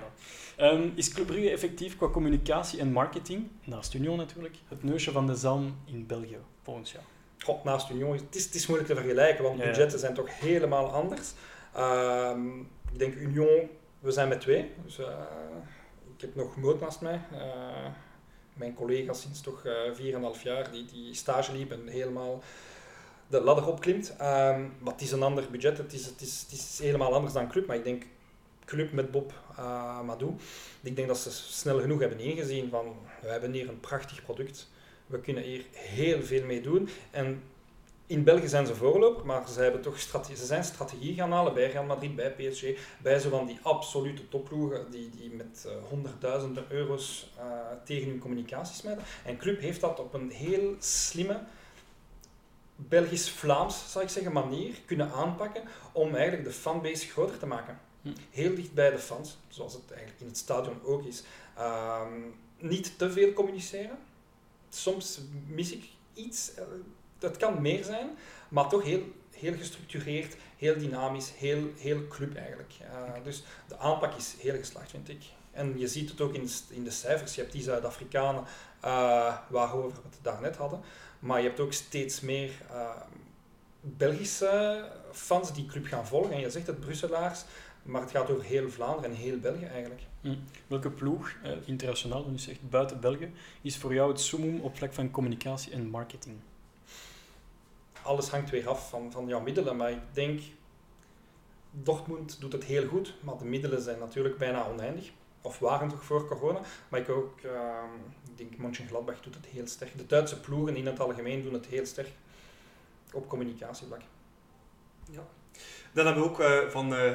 Ja. Um, is Club Brugge effectief qua communicatie en marketing, naast Union natuurlijk, het neusje van de zalm in België volgens jou? God, naast Union, het is, het is moeilijk te vergelijken, want ja, ja. budgetten zijn toch helemaal anders. Uh, ik denk Union, we zijn met twee, dus uh, ik heb nog Moot naast mij. Uh, mijn collega sinds toch uh, vier komma vijf jaar, die, die stage liep en helemaal de ladder opklimt. Uh, maar het is een ander budget, het is, het, is, het is helemaal anders dan Club, maar ik denk Club met Bob uh, Madou. Ik denk dat ze snel genoeg hebben ingezien van, we hebben hier een prachtig product. We kunnen hier heel veel mee doen. En in België zijn ze voorloper, maar ze, hebben toch strate- ze zijn strategie gaan halen bij Real Madrid, bij P S G, bij zo van die absolute topploegen die, die met uh, honderdduizenden euro's uh, tegen hun communicatie smijten. En Club heeft dat op een heel slimme, Belgisch-Vlaams, zal ik zeggen, manier kunnen aanpakken om eigenlijk de fanbase groter te maken. Heel dicht bij de fans, zoals het eigenlijk in het stadion ook is. Uh, niet te veel communiceren. Soms mis ik iets, dat kan meer zijn, maar toch heel, heel gestructureerd, heel dynamisch, heel, heel club eigenlijk. Uh, dus de aanpak is heel geslaagd, vind ik. En je ziet het ook in, in de cijfers. Je hebt die Zuid-Afrikanen, uh, waarover we het daarnet hadden, maar je hebt ook steeds meer uh, Belgische fans die club gaan volgen. En je zegt het, Brusselaars, Maar het gaat over heel Vlaanderen en heel België eigenlijk. Mm. Welke ploeg, eh, internationaal, dus echt buiten België, is voor jou het summum op vlak van communicatie en marketing? Alles hangt weer af van, van jouw middelen, maar ik denk... Dortmund doet het heel goed, maar de middelen zijn natuurlijk bijna oneindig. Of waren toch voor corona. Maar ik ook, uh, ik denk Mönchengladbach doet het heel sterk. De Duitse ploegen in het algemeen doen het heel sterk op communicatievlak. Ja. Dan hebben we ook uh, van uh,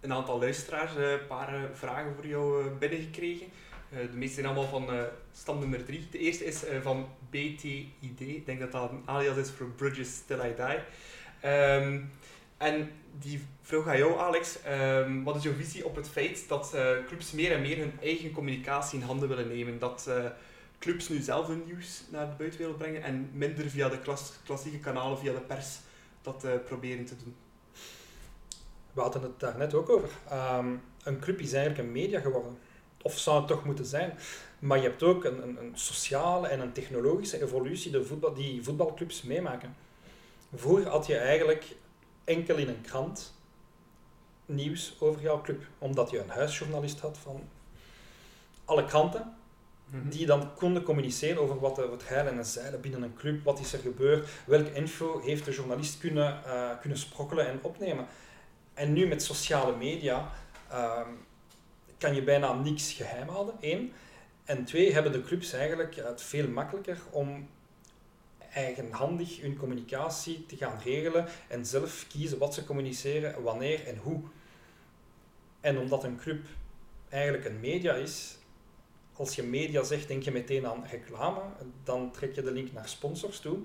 een aantal luisteraars een uh, paar uh, vragen voor jou uh, binnengekregen. Uh, de meeste zijn allemaal van uh, stam nummer drie. De eerste is uh, van B T I D. Ik denk dat dat een alias is voor Bridges Till I Die. Um, En die vroeg aan jou, Alex, um, wat is jouw visie op het feit dat uh, clubs meer en meer hun eigen communicatie in handen willen nemen? Dat uh, clubs nu zelf hun nieuws naar de buitenwereld brengen en minder via de klas- klassieke kanalen, via de pers, dat uh, proberen te doen? We hadden het daar net ook over. Um, een club is eigenlijk een media geworden. Of zou het toch moeten zijn. Maar je hebt ook een, een, een sociale en een technologische evolutie de voetbal, die voetbalclubs meemaken. Vroeger had je eigenlijk... enkel in een krant nieuws over jouw club. Omdat je een huisjournalist had van alle kranten. Mm-hmm. Die dan konden communiceren over wat er heilen en zeilen binnen een club. Wat is er gebeurd? Welke info heeft de journalist kunnen, uh, kunnen sprokkelen en opnemen? En nu met sociale media uh, kan je bijna niks geheim houden. Eén. En twee, hebben de clubs eigenlijk het veel makkelijker om... eigenhandig hun communicatie te gaan regelen en zelf kiezen wat ze communiceren, wanneer en hoe. En omdat een club eigenlijk een media is, als je media zegt, denk je meteen aan reclame, dan trek je de link naar sponsors toe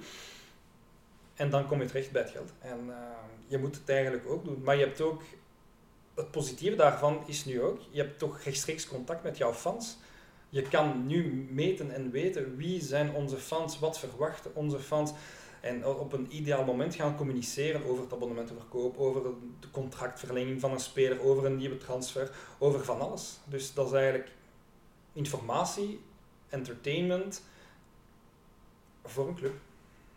en dan kom je terecht bij het geld. En uh, je moet het eigenlijk ook doen. Maar je hebt ook, het positieve daarvan is nu ook, je hebt toch rechtstreeks contact met jouw fans. Je kan nu meten en weten wie zijn onze fans, wat verwachten onze fans. En op een ideaal moment gaan communiceren over het abonnementenverkoop, over de contractverlenging van een speler, over een nieuwe transfer, over van alles. Dus dat is eigenlijk informatie, entertainment voor een club.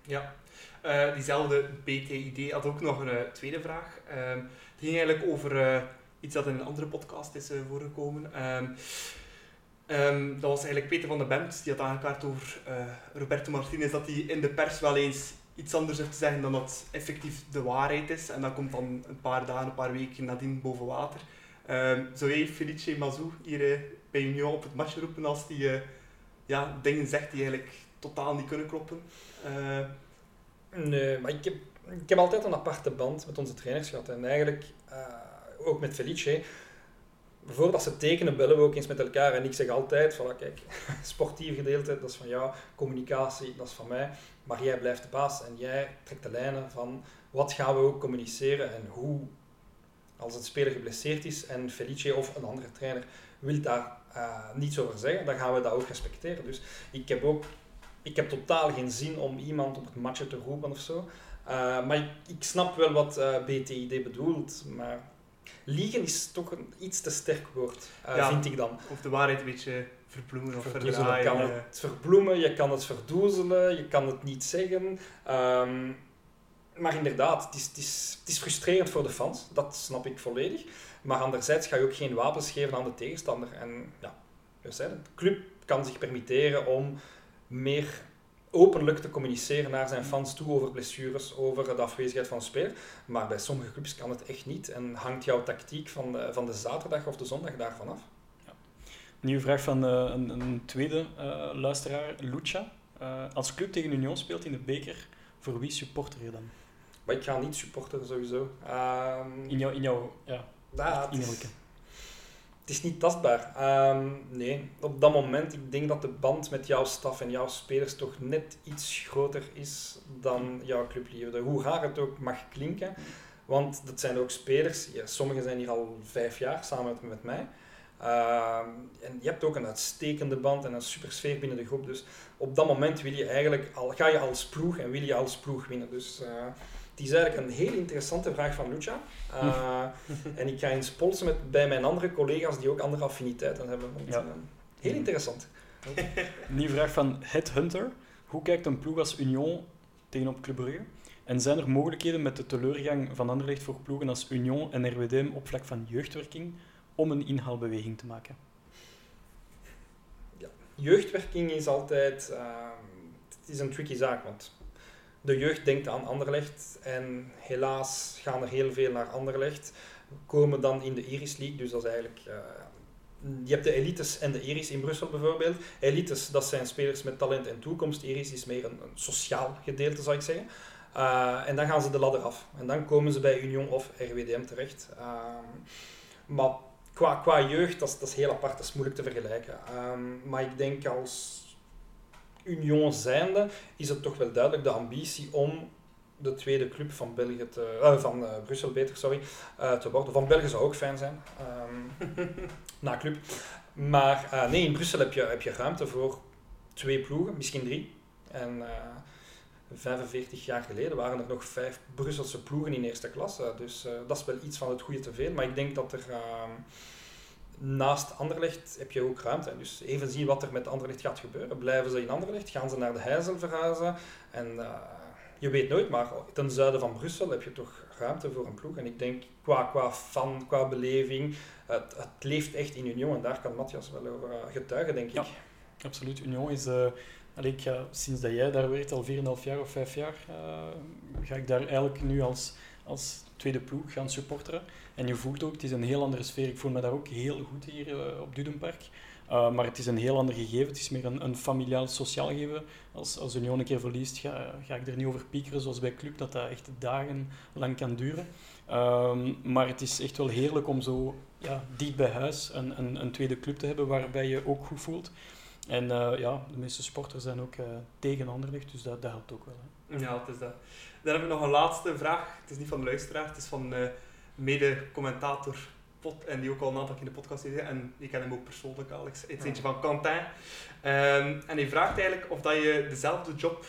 Ja, uh, diezelfde B T I D had ook nog een uh, tweede vraag. Uh, het ging eigenlijk over uh, iets dat in een andere podcast is uh, voorgekomen. Uh, Um, dat was eigenlijk Peter van den Bemt, die had aangekaart over uh, Roberto Martinez, dat hij in de pers wel eens iets anders heeft te zeggen dan dat effectief de waarheid is. En dat komt dan een paar dagen, een paar weken nadien boven water. Um, zou jij Felice Mazzù hier uh, bij Union op het match roepen als hij uh, ja, dingen zegt die eigenlijk totaal niet kunnen kloppen? Uh... Nee, maar ik heb, ik heb altijd een aparte band met onze trainers gehad. En eigenlijk uh, ook met Felice. Voordat ze tekenen, bellen we ook eens met elkaar. En ik zeg altijd, voilà, kijk, sportief gedeelte, dat is van jou. Communicatie, dat is van mij. Maar jij blijft de baas en jij trekt de lijnen van wat gaan we ook communiceren en hoe. Als een speler geblesseerd is en Felice of een andere trainer wil daar uh, niets over zeggen, dan gaan we dat ook respecteren. Dus ik heb ook, ik heb totaal geen zin om iemand op het matje te roepen of zo. Uh, maar ik, ik snap wel wat uh, B T I D bedoelt, maar... Liegen is toch een iets te sterk woord, uh, ja, vind ik dan. Of de waarheid een beetje verbloemen of verdraaien. Je kan het verbloemen, je kan het verdoezelen, je kan het niet zeggen. Um, maar inderdaad, het is, het, is, het is frustrerend voor de fans, dat snap ik volledig. Maar anderzijds ga je ook geen wapens geven aan de tegenstander. En ja, de club kan zich permitteren om meer openlijk te communiceren naar zijn fans toe over blessures, over de afwezigheid van een speler. Maar bij sommige clubs kan het echt niet. En hangt jouw tactiek van de, van de zaterdag of de zondag daarvan af? Ja. Nieuwe vraag van uh, een, een tweede uh, luisteraar, Lucha. Uh, als club tegen Union speelt in de beker, voor wie supporter je dan? Maar ik ga niet supporteren, sowieso. Um, in jouw... In jou, ja, ja het, is, het is niet tastbaar. Um, nee, op dat moment, ik denk dat de band met jouw staf en jouw spelers toch net iets groter is dan jouw clubliefde. Hoe raar het ook mag klinken, want dat zijn ook spelers. Ja, sommigen zijn hier al vijf jaar samen met mij. Uh, en je hebt ook een uitstekende band en een super sfeer binnen de groep. Dus op dat moment wil je eigenlijk al, ga je als ploeg en wil je als ploeg winnen. Dus uh, het is eigenlijk een heel interessante vraag van Lucha. Uh, en ik ga eens polsen met, bij mijn andere collega's die ook andere affiniteiten hebben. Want, ja. uh, heel interessant. Nieuwe vraag van Headhunter. Hoe kijkt een ploeg als Union tegenop Club Brugge? En zijn er mogelijkheden met de teleurgang van Anderlecht voor ploegen als Union en R W D M op vlak van jeugdwerking om een inhaalbeweging te maken? Ja, jeugdwerking is altijd... Uh, het is een tricky zaak, want de jeugd denkt aan Anderlecht en helaas gaan er heel veel naar Anderlecht. Komen dan in de Irish League, dus dat is eigenlijk... Uh, je hebt de elites en de Iris in Brussel bijvoorbeeld. Elites, dat zijn spelers met talent en toekomst. Iris is meer een, een sociaal gedeelte, zou ik zeggen. Uh, en dan gaan ze de ladder af. En dan komen ze bij Union of R W D M terecht. Uh, maar qua, qua jeugd, dat is, dat is heel apart. Dat is moeilijk te vergelijken. Uh, maar ik denk als Union zijnde is het toch wel duidelijk de ambitie om de tweede club van België te, uh, van uh, Brussel beter, sorry, uh, te worden. Van België zou ook fijn zijn. Um, na club. Maar uh, nee, in Brussel heb je, heb je ruimte voor twee ploegen, misschien drie. En uh, vijfenveertig jaar geleden waren er nog vijf Brusselse ploegen in eerste klasse. Dus uh, dat is wel iets van het goede te veel. Maar ik denk dat er uh, naast Anderlecht heb je ook ruimte. Dus even zien wat er met Anderlecht gaat gebeuren. Blijven ze in Anderlecht? Gaan ze naar de Heizel verhuizen? En... Uh, Je weet nooit, maar ten zuiden van Brussel heb je toch ruimte voor een ploeg. En ik denk, qua, qua fan, qua beleving, het, het leeft echt in Union. En daar kan Matthias wel over getuigen, denk ik. Ja, absoluut. Union is... Uh, allee, ik ga, sinds dat jij daar werkt, al vier en een half jaar of vijf jaar, uh, ga ik daar eigenlijk nu als, als tweede ploeg gaan supporteren. En je voelt ook, het is een heel andere sfeer. Ik voel me daar ook heel goed hier uh, op Dudenpark. Uh, maar het is een heel ander gegeven. Het is meer een, een familiaal, sociaal gegeven. Als, als Union een keer verliest, ga, ga ik er niet over piekeren, zoals bij Club, dat dat echt dagenlang kan duren. Um, maar het is echt wel heerlijk om zo ja, dicht bij huis een, een, een tweede club te hebben, waarbij je ook goed voelt. En uh, ja, de meeste sporters zijn ook uh, tegen Anderlecht, dus dat, dat helpt ook wel. Hè. Ja, het is dat. Dan hebben we nog een laatste vraag. Het is niet van de luisteraar, het is van uh, mede-commentator. En die ook al een aantal keer in de podcast heeft. En je kent hem ook persoonlijk, Alex. Het is eentje van Quentin. Um, en hij vraagt eigenlijk of dat je dezelfde job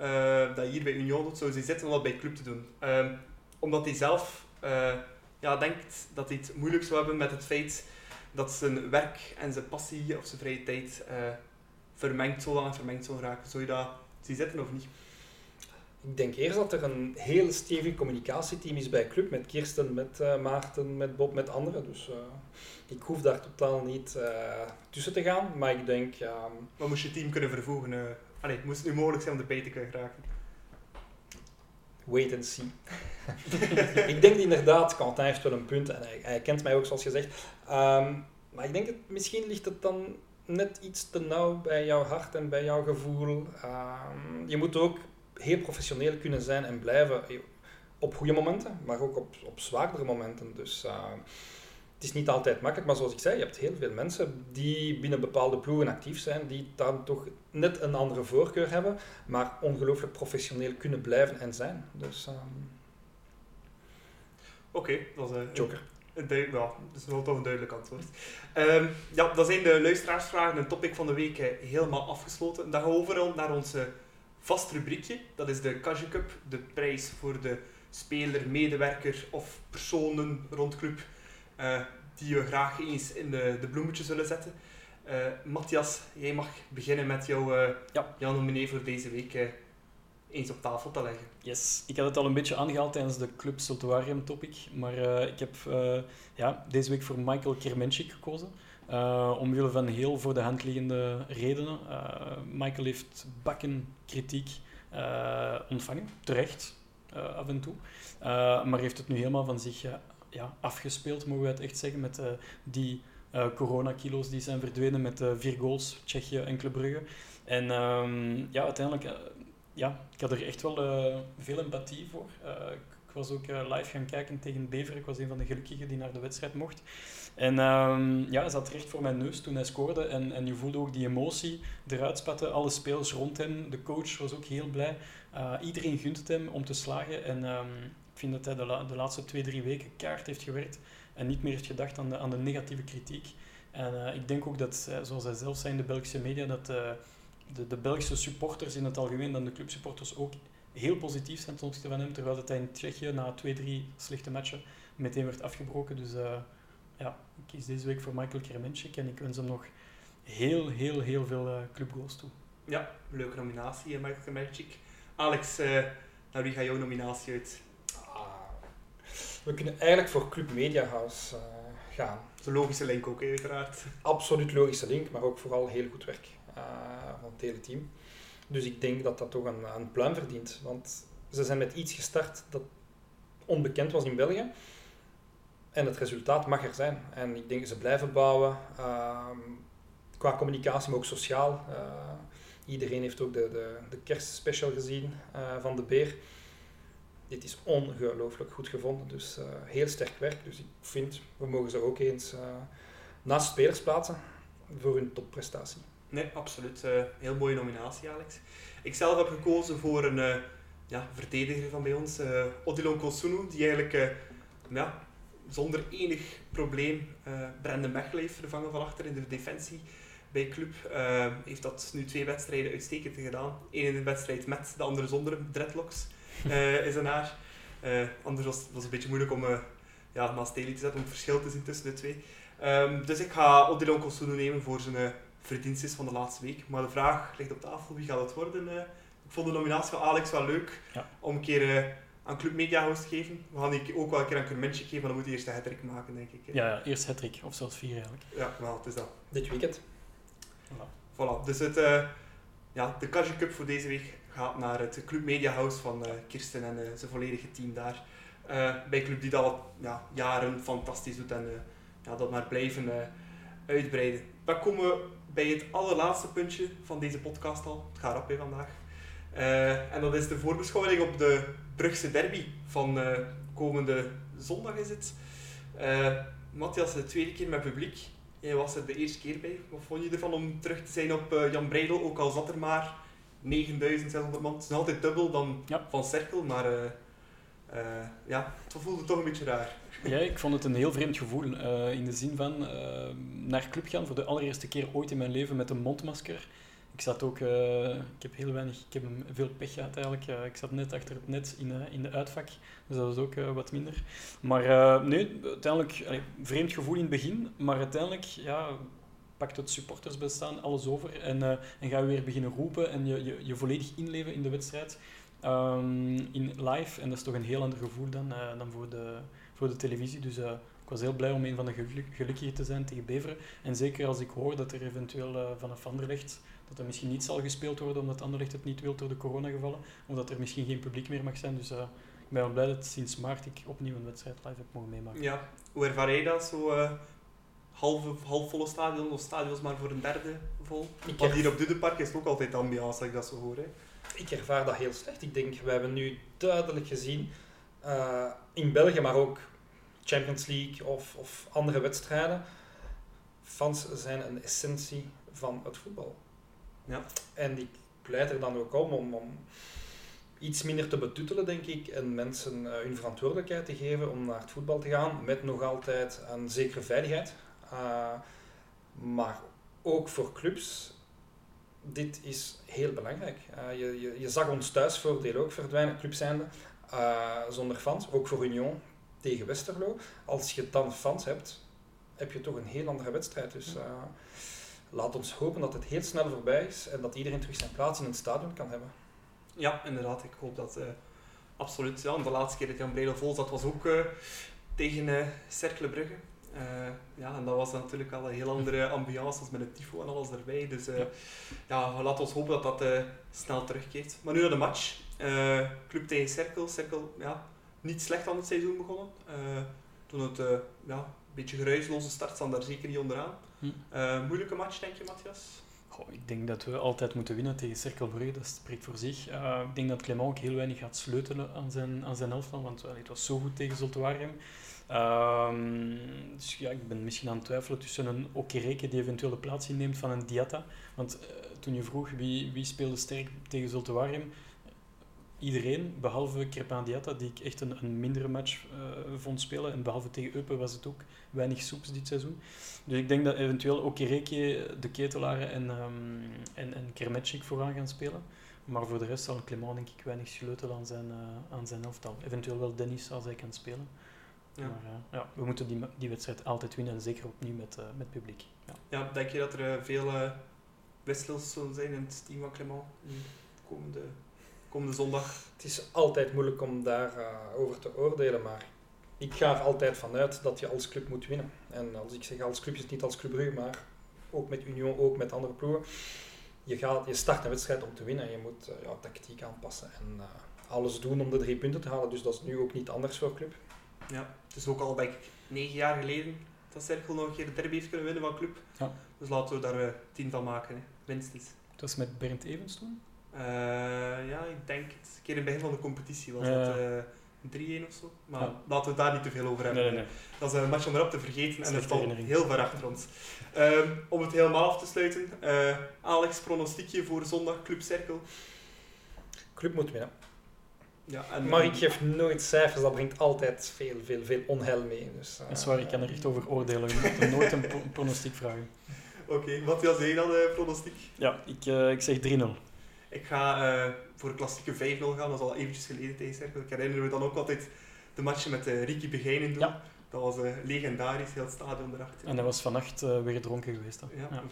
uh, dat je hier bij Union doet, zou je zitten om dat bij Club te doen. Um, omdat hij zelf uh, ja, denkt dat hij het moeilijk zou hebben met het feit dat zijn werk en zijn passie of zijn vrije tijd uh, vermengd zo lang vermengd zou raken. Zou je dat zien zitten of niet? Ik denk eerst dat er een heel stevig communicatieteam is bij Club, met Kirsten, met uh, Maarten, met Bob, met anderen. Dus uh, ik hoef daar totaal niet uh, tussen te gaan, maar ik denk... Uh, maar moest je team kunnen vervoegen? Uh, allee, moest het nu mogelijk zijn om erbij te kunnen geraken? Wait and see. Ik denk inderdaad, Quentin heeft wel een punt en hij, hij kent mij ook zoals gezegd. Um, maar ik denk, dat misschien ligt het dan net iets te nauw bij jouw hart en bij jouw gevoel. Um, je moet ook... heel professioneel kunnen zijn en blijven op goede momenten, maar ook op, op zwaardere momenten. Dus uh, het is niet altijd makkelijk, maar zoals ik zei, je hebt heel veel mensen die binnen bepaalde ploegen actief zijn, die dan toch net een andere voorkeur hebben, maar ongelooflijk professioneel kunnen blijven en zijn. Dus, uh... Oké, okay, dat is een joker. Duidelijk, ja, dat is wel toch een duidelijk antwoord. Um, ja, dat zijn de luisteraarsvragen en topic van de week helemaal afgesloten. Dan gaan we over naar onze... vast rubriekje, dat is de Cage Cup, de prijs voor de speler, medewerker of personen rond Club uh, die we graag eens in de, de bloemetjes zullen zetten. Uh, Matthias, jij mag beginnen met jouw, uh, ja. jouw nominee voor deze week uh, eens op tafel te leggen. Yes, ik had het al een beetje aangehaald tijdens de Club Zulte Waregem topic, maar uh, ik heb uh, ja, deze week voor Michael Krmenčík gekozen. Uh, omwille van heel voor de hand liggende redenen. Uh, Michael heeft bakken kritiek uh, ontvangen, terecht, uh, af en toe. Uh, maar heeft het nu helemaal van zich uh, ja, afgespeeld, mogen we het echt zeggen, met uh, die uh, coronakilo's die zijn verdwenen met uh, vier goals, Tsjechië en Club Brugge. En um, ja, uiteindelijk, uh, ja, ik had er echt wel uh, veel empathie voor. Uh, Ik was ook live gaan kijken tegen Bever. Ik was een van de gelukkigen die naar de wedstrijd mocht. En um, ja, hij zat recht voor mijn neus toen hij scoorde. En, en je voelde ook die emotie eruit spatten. Alle spelers rond hem. De coach was ook heel blij. Uh, iedereen gunt het hem om te slagen. En um, ik vind dat hij de, la- de laatste twee, drie weken keihard heeft gewerkt. En niet meer heeft gedacht aan de, aan de negatieve kritiek. En uh, ik denk ook dat, zoals hij zelf zei in de Belgische media, dat uh, de, de Belgische supporters in het algemeen, dan de clubsupporters ook... heel positief zijn ten opzichte van hem, terwijl dat hij in Tsjechië na twee, drie slechte matchen meteen werd afgebroken. Dus uh, ja, ik kies deze week voor Michael Krmenčík en ik wens hem nog heel, heel, heel veel uh, clubgoals toe. Ja, leuke nominatie, Michael Krmenčík. Alex, uh, naar wie gaat jouw nominatie uit? Ah, we kunnen eigenlijk voor Club Media House uh, gaan. De logische link ook, uiteraard. Absoluut logische link, maar ook vooral heel goed werk uh, van het hele team. Dus ik denk dat dat toch een, een pluim verdient. Want ze zijn met iets gestart dat onbekend was in België. En het resultaat mag er zijn. En ik denk dat ze blijven bouwen. Uh, qua communicatie, maar ook sociaal. Uh, iedereen heeft ook de, de, de kerstspecial gezien uh, van De Beer. Dit is ongelooflijk goed gevonden. Dus uh, heel sterk werk. Dus ik vind, we mogen ze ook eens uh, naast spelers plaatsen voor hun topprestatie. Nee, absoluut. Uh, heel mooie nominatie, Alex. Ik zelf heb gekozen voor een uh, ja, verdediger van bij ons, uh, Odilon Kosunu, die eigenlijk uh, ja, zonder enig probleem uh, Brenden Mechelen heeft vervangen van achter in de defensie bij Club. Uh, heeft dat nu twee wedstrijden uitstekend gedaan. Eén in de wedstrijd met, de andere zonder dreadlocks uh, is een haar. Uh, anders was het een beetje moeilijk om uh, ja, naast Daly te zetten, om het verschil te zien tussen de twee. Um, dus ik ga Odilon Kosunu nemen voor zijn... Uh, verdienst is van de laatste week. Maar de vraag ligt op tafel, wie gaat het worden? Uh, ik vond de nominatie van Alex wel leuk, ja. Om een keer uh, aan Club Media House te geven. We gaan die ook wel een keer aan Krmenčík geven, maar dan moet je eerst de hattrick maken, denk ik. Ja, ja, eerst hattrick, of zelfs vier eigenlijk. Ja, wel, het is dat. Dit weekend. Voilà. Voilà. Dus het, uh, ja, de Carje Cup voor deze week gaat naar het Club Media House van uh, Kirsten en uh, zijn volledige team daar. Uh, bij Club die dat al ja, jaren fantastisch doet en uh, ja, dat maar blijven uh, uitbreiden. Dan komen we bij het allerlaatste puntje van deze podcast al. Het gaat rap hè, vandaag. Uh, en dat is de voorbeschouwing op de Brugse derby van uh, komende zondag is het. Uh, Matthias, de tweede keer met publiek. Jij was er de eerste keer bij. Wat vond je ervan om terug te zijn op uh, Jan Breidel? Ook al zat er maar negenduizend zeshonderd man. Het is altijd dubbel dan ja. Van Cercle, maar... Uh, Uh, ja, het voelde toch een beetje raar. Ja, ik vond het een heel vreemd gevoel. Uh, in de zin van uh, naar club gaan voor de allereerste keer ooit in mijn leven met een mondmasker. Ik zat ook... Uh, ik heb heel weinig... Ik heb veel pech gehad eigenlijk. Uh, ik zat net achter het net in, uh, in de uitvak. Dus dat was ook uh, wat minder. Maar uh, nee, uiteindelijk... Allee, vreemd gevoel in het begin. Maar uiteindelijk, ja... Pakt het supportersbestaan, alles over. En, uh, en ga je weer beginnen roepen. En je, je, je volledig inleven in de wedstrijd. Um, in live, en dat is toch een heel ander gevoel dan, uh, dan voor, de, voor de televisie. Dus uh, ik was heel blij om een van de geluk, gelukkigen te zijn tegen Beveren. En zeker als ik hoor dat er eventueel uh, vanaf Anderlecht, dat er misschien niet zal gespeeld worden omdat Anderlecht het niet wil door de coronagevallen, omdat er misschien geen publiek meer mag zijn. Dus uh, ik ben wel blij dat sinds maart ik opnieuw een wedstrijd live heb mogen meemaken. Ja, hoe ervaar jij dat? Zo uh, half, half volle stadion of stadions maar voor een derde vol? Ik Want hier op Dudenpark is het ook altijd ambiance, als ik dat zo hoor. Hè? Ik ervaar dat heel slecht. Ik denk, we hebben nu duidelijk gezien, uh, in België, maar ook Champions League of, of andere wedstrijden, fans zijn een essentie van het voetbal. Ja. En ik pleit er dan ook om, om, om iets minder te betuttelen, denk ik, en mensen uh, hun verantwoordelijkheid te geven om naar het voetbal te gaan, met nog altijd een zekere veiligheid. Uh, maar ook voor clubs... Dit is heel belangrijk. Uh, je, je, je zag ons thuisvoordeel ook verdwijnen, clubs zijnde, uh, zonder fans, ook voor Union tegen Westerlo. Als je dan fans hebt, heb je toch een heel andere wedstrijd. Dus uh, laat ons hopen dat het heel snel voorbij is en dat iedereen terug zijn plaats in het stadion kan hebben. Ja, inderdaad. Ik hoop dat uh, absoluut. Ja. De laatste keer dat Jan Breidel vol zat was ook uh, tegen uh, Cercle Brugge. Uh, ja, en dat was natuurlijk al een heel andere ambiance met het tifo en alles erbij. Dus uh, ja. ja, laten we hopen dat dat uh, snel terugkeert. Maar nu naar de match. Uh, Club tegen Cercle. Cercle, ja, niet slecht aan het seizoen begonnen. Uh, toen het uh, ja, een beetje geruisloze start, staan daar zeker niet onderaan. Hm. Uh, moeilijke match, denk je, Matthias? Goh, ik denk dat we altijd moeten winnen tegen Cercle Brugge. Dat spreekt voor zich. Uh, ik denk dat Clement ook heel weinig gaat sleutelen aan zijn, aan zijn elftal, want uh, het was zo goed tegen Zulte Waregem. Um, dus ja, ik ben misschien aan het twijfelen tussen een Okereke die eventueel de plaats inneemt van een Diatta. Want uh, toen je vroeg wie, wie speelde sterk tegen Zulte Waregem, iedereen, behalve Krépin Diatta, die ik echt een, een mindere match uh, vond spelen. En behalve tegen Eupen was het ook weinig soeps dit seizoen. Dus ik denk dat eventueel Okereke, De Ketelaere en, um, en, en Krmenčík vooraan gaan spelen. Maar voor de rest zal Clement denk ik weinig sleutel aan zijn, uh, aan zijn elftal. Eventueel wel Dennis als hij kan spelen. Ja. Maar, uh, ja, we moeten die, die wedstrijd altijd winnen en zeker opnieuw met, uh, met publiek. Ja. Ja, denk je dat er uh, veel uh, wissels zullen zijn in het team van Clement in de komende komende zondag? Het is altijd moeilijk om daarover uh, te oordelen, maar ik ga er altijd vanuit dat je als club moet winnen. En als ik zeg als club, is het niet als Club Brugge, maar ook met Union, ook met andere ploegen. Je, gaat, je start een wedstrijd om te winnen en je moet uh, ja, tactiek aanpassen en uh, alles doen om de drie punten te halen. Dus dat is nu ook niet anders voor club. Ja, het is ook al denk ik negen jaar geleden dat Cercle nog een keer de derby heeft kunnen winnen van club. Ja. Dus laten we daar uh, tien van maken, hè. Minstens. Het was met Bernd Evans toen? Uh, ja, ik denk het. Een keer in het begin van de competitie was dat uh, drie-een of zo. Maar ja. Laten we daar niet te veel over hebben. Nee, nee, nee. Dat is een match om erop te vergeten en dat valt heel ver achter ons. Um, om het helemaal af te sluiten, uh, Alex, pronostiekje voor zondag, Club Cercle. Club moet winnen. Ja, en maar ik geef nooit cijfers, dat brengt altijd veel, veel, veel onheil mee. Dus, uh, dat is waar, ik kan er echt over oordelen. Je moet er nooit een pro- pronostiek vragen. Oké, okay, Matthias, zeg je dan uh, pronostiek? Ja, ik, uh, ik zeg drie-nul. Ik ga uh, voor klassieke vijf-nul gaan, dat is al eventjes geleden tegen Cercle. Ik herinner me dan ook altijd de matchen met uh, Ricky Begijnen doen. Ja. Dat was uh, legendarisch, heel het stadion erachter. En dat was vannacht uh, weer dronken geweest. Dan. Ja. Ja.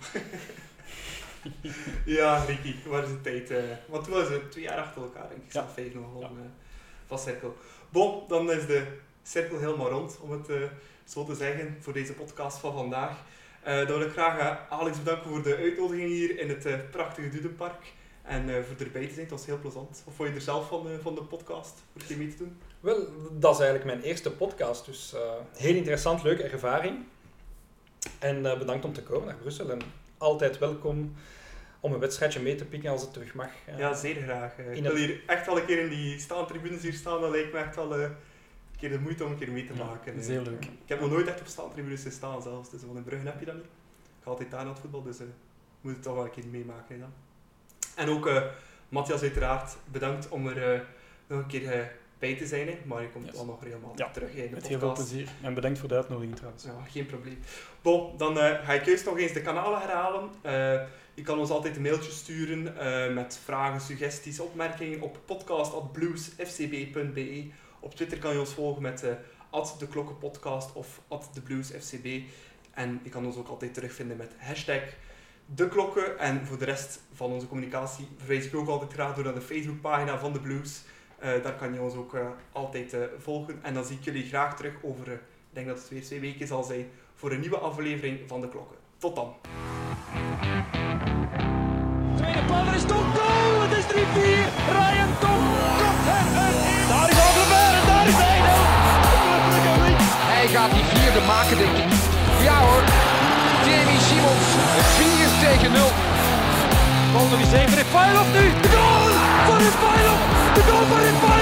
Ja, Ricky, waar is de tijd? Uh, want toen was het twee jaar achter elkaar, denk ik. Ja. vijf-nul van, ja. uh, van Cercle. Bon, dan is de Cercle helemaal rond, om het uh, zo te zeggen, voor deze podcast van vandaag. Uh, dan wil ik graag uh, Alex bedanken voor de uitnodiging hier in het uh, prachtige Dudenpark. En uh, voor erbij te zijn, het was heel plezant. Wat vond je er zelf van, uh, van de podcast, voor het je mee te doen? Wel, dat is eigenlijk mijn eerste podcast, dus uh, heel interessant, leuke ervaring. En uh, bedankt om te komen naar Brussel. En altijd welkom om een wedstrijdje mee te pikken als het terug mag. Uh, ja, zeer graag. Uh, ik wil hier echt wel een keer in die staantribunes hier staan, dat lijkt me echt wel... Uh, Een keer de moeite om een keer mee te maken. Ja, dat is heel leuk. Ik heb nog nooit echt op staantribunes gestaan zelfs, dus van in Bruggen heb je dat niet. Ik ga altijd daar naar het voetbal, dus ik uh, moet het toch wel een keer meemaken. Hè, dan. En ook uh, Matthias uiteraard, bedankt om er uh, nog een keer uh, bij te zijn. Hè. Maar je komt yes. wel nog regelmatig ja, terug hè, in de met podcast. Heel veel plezier. En bedankt voor de uitnodiging trouwens. Ja, geen probleem. Bon, dan uh, ga ik juist nog eens de kanalen herhalen. Uh, je kan ons altijd een mailtje sturen uh, met vragen, suggesties, opmerkingen op podcast at blues f c b dot b e. Op Twitter kan je ons volgen met uh, at de klokkenpodcast of at de blues f c b. En je kan ons ook altijd terugvinden met hashtag de klokken. En voor de rest van onze communicatie verwijs ik ook altijd graag door naar de Facebookpagina van de Blues. Uh, daar kan je ons ook uh, altijd uh, volgen. En dan zie ik jullie graag terug over, uh, ik denk dat het weer twee weken zal zijn, voor een nieuwe aflevering van de klokken. Tot dan! Tweede paal is toch goal! Het is drie vier! Ryan Tom komt erin! Daar is Overberg en daar is Breidel! Hij gaat die vierde maken, denk ik. Ja hoor, Jamie Simons, vier tegen nul. Bal nog eens even in Feyenoord nu! De goal van Feyenoord! De goal van Feyenoord!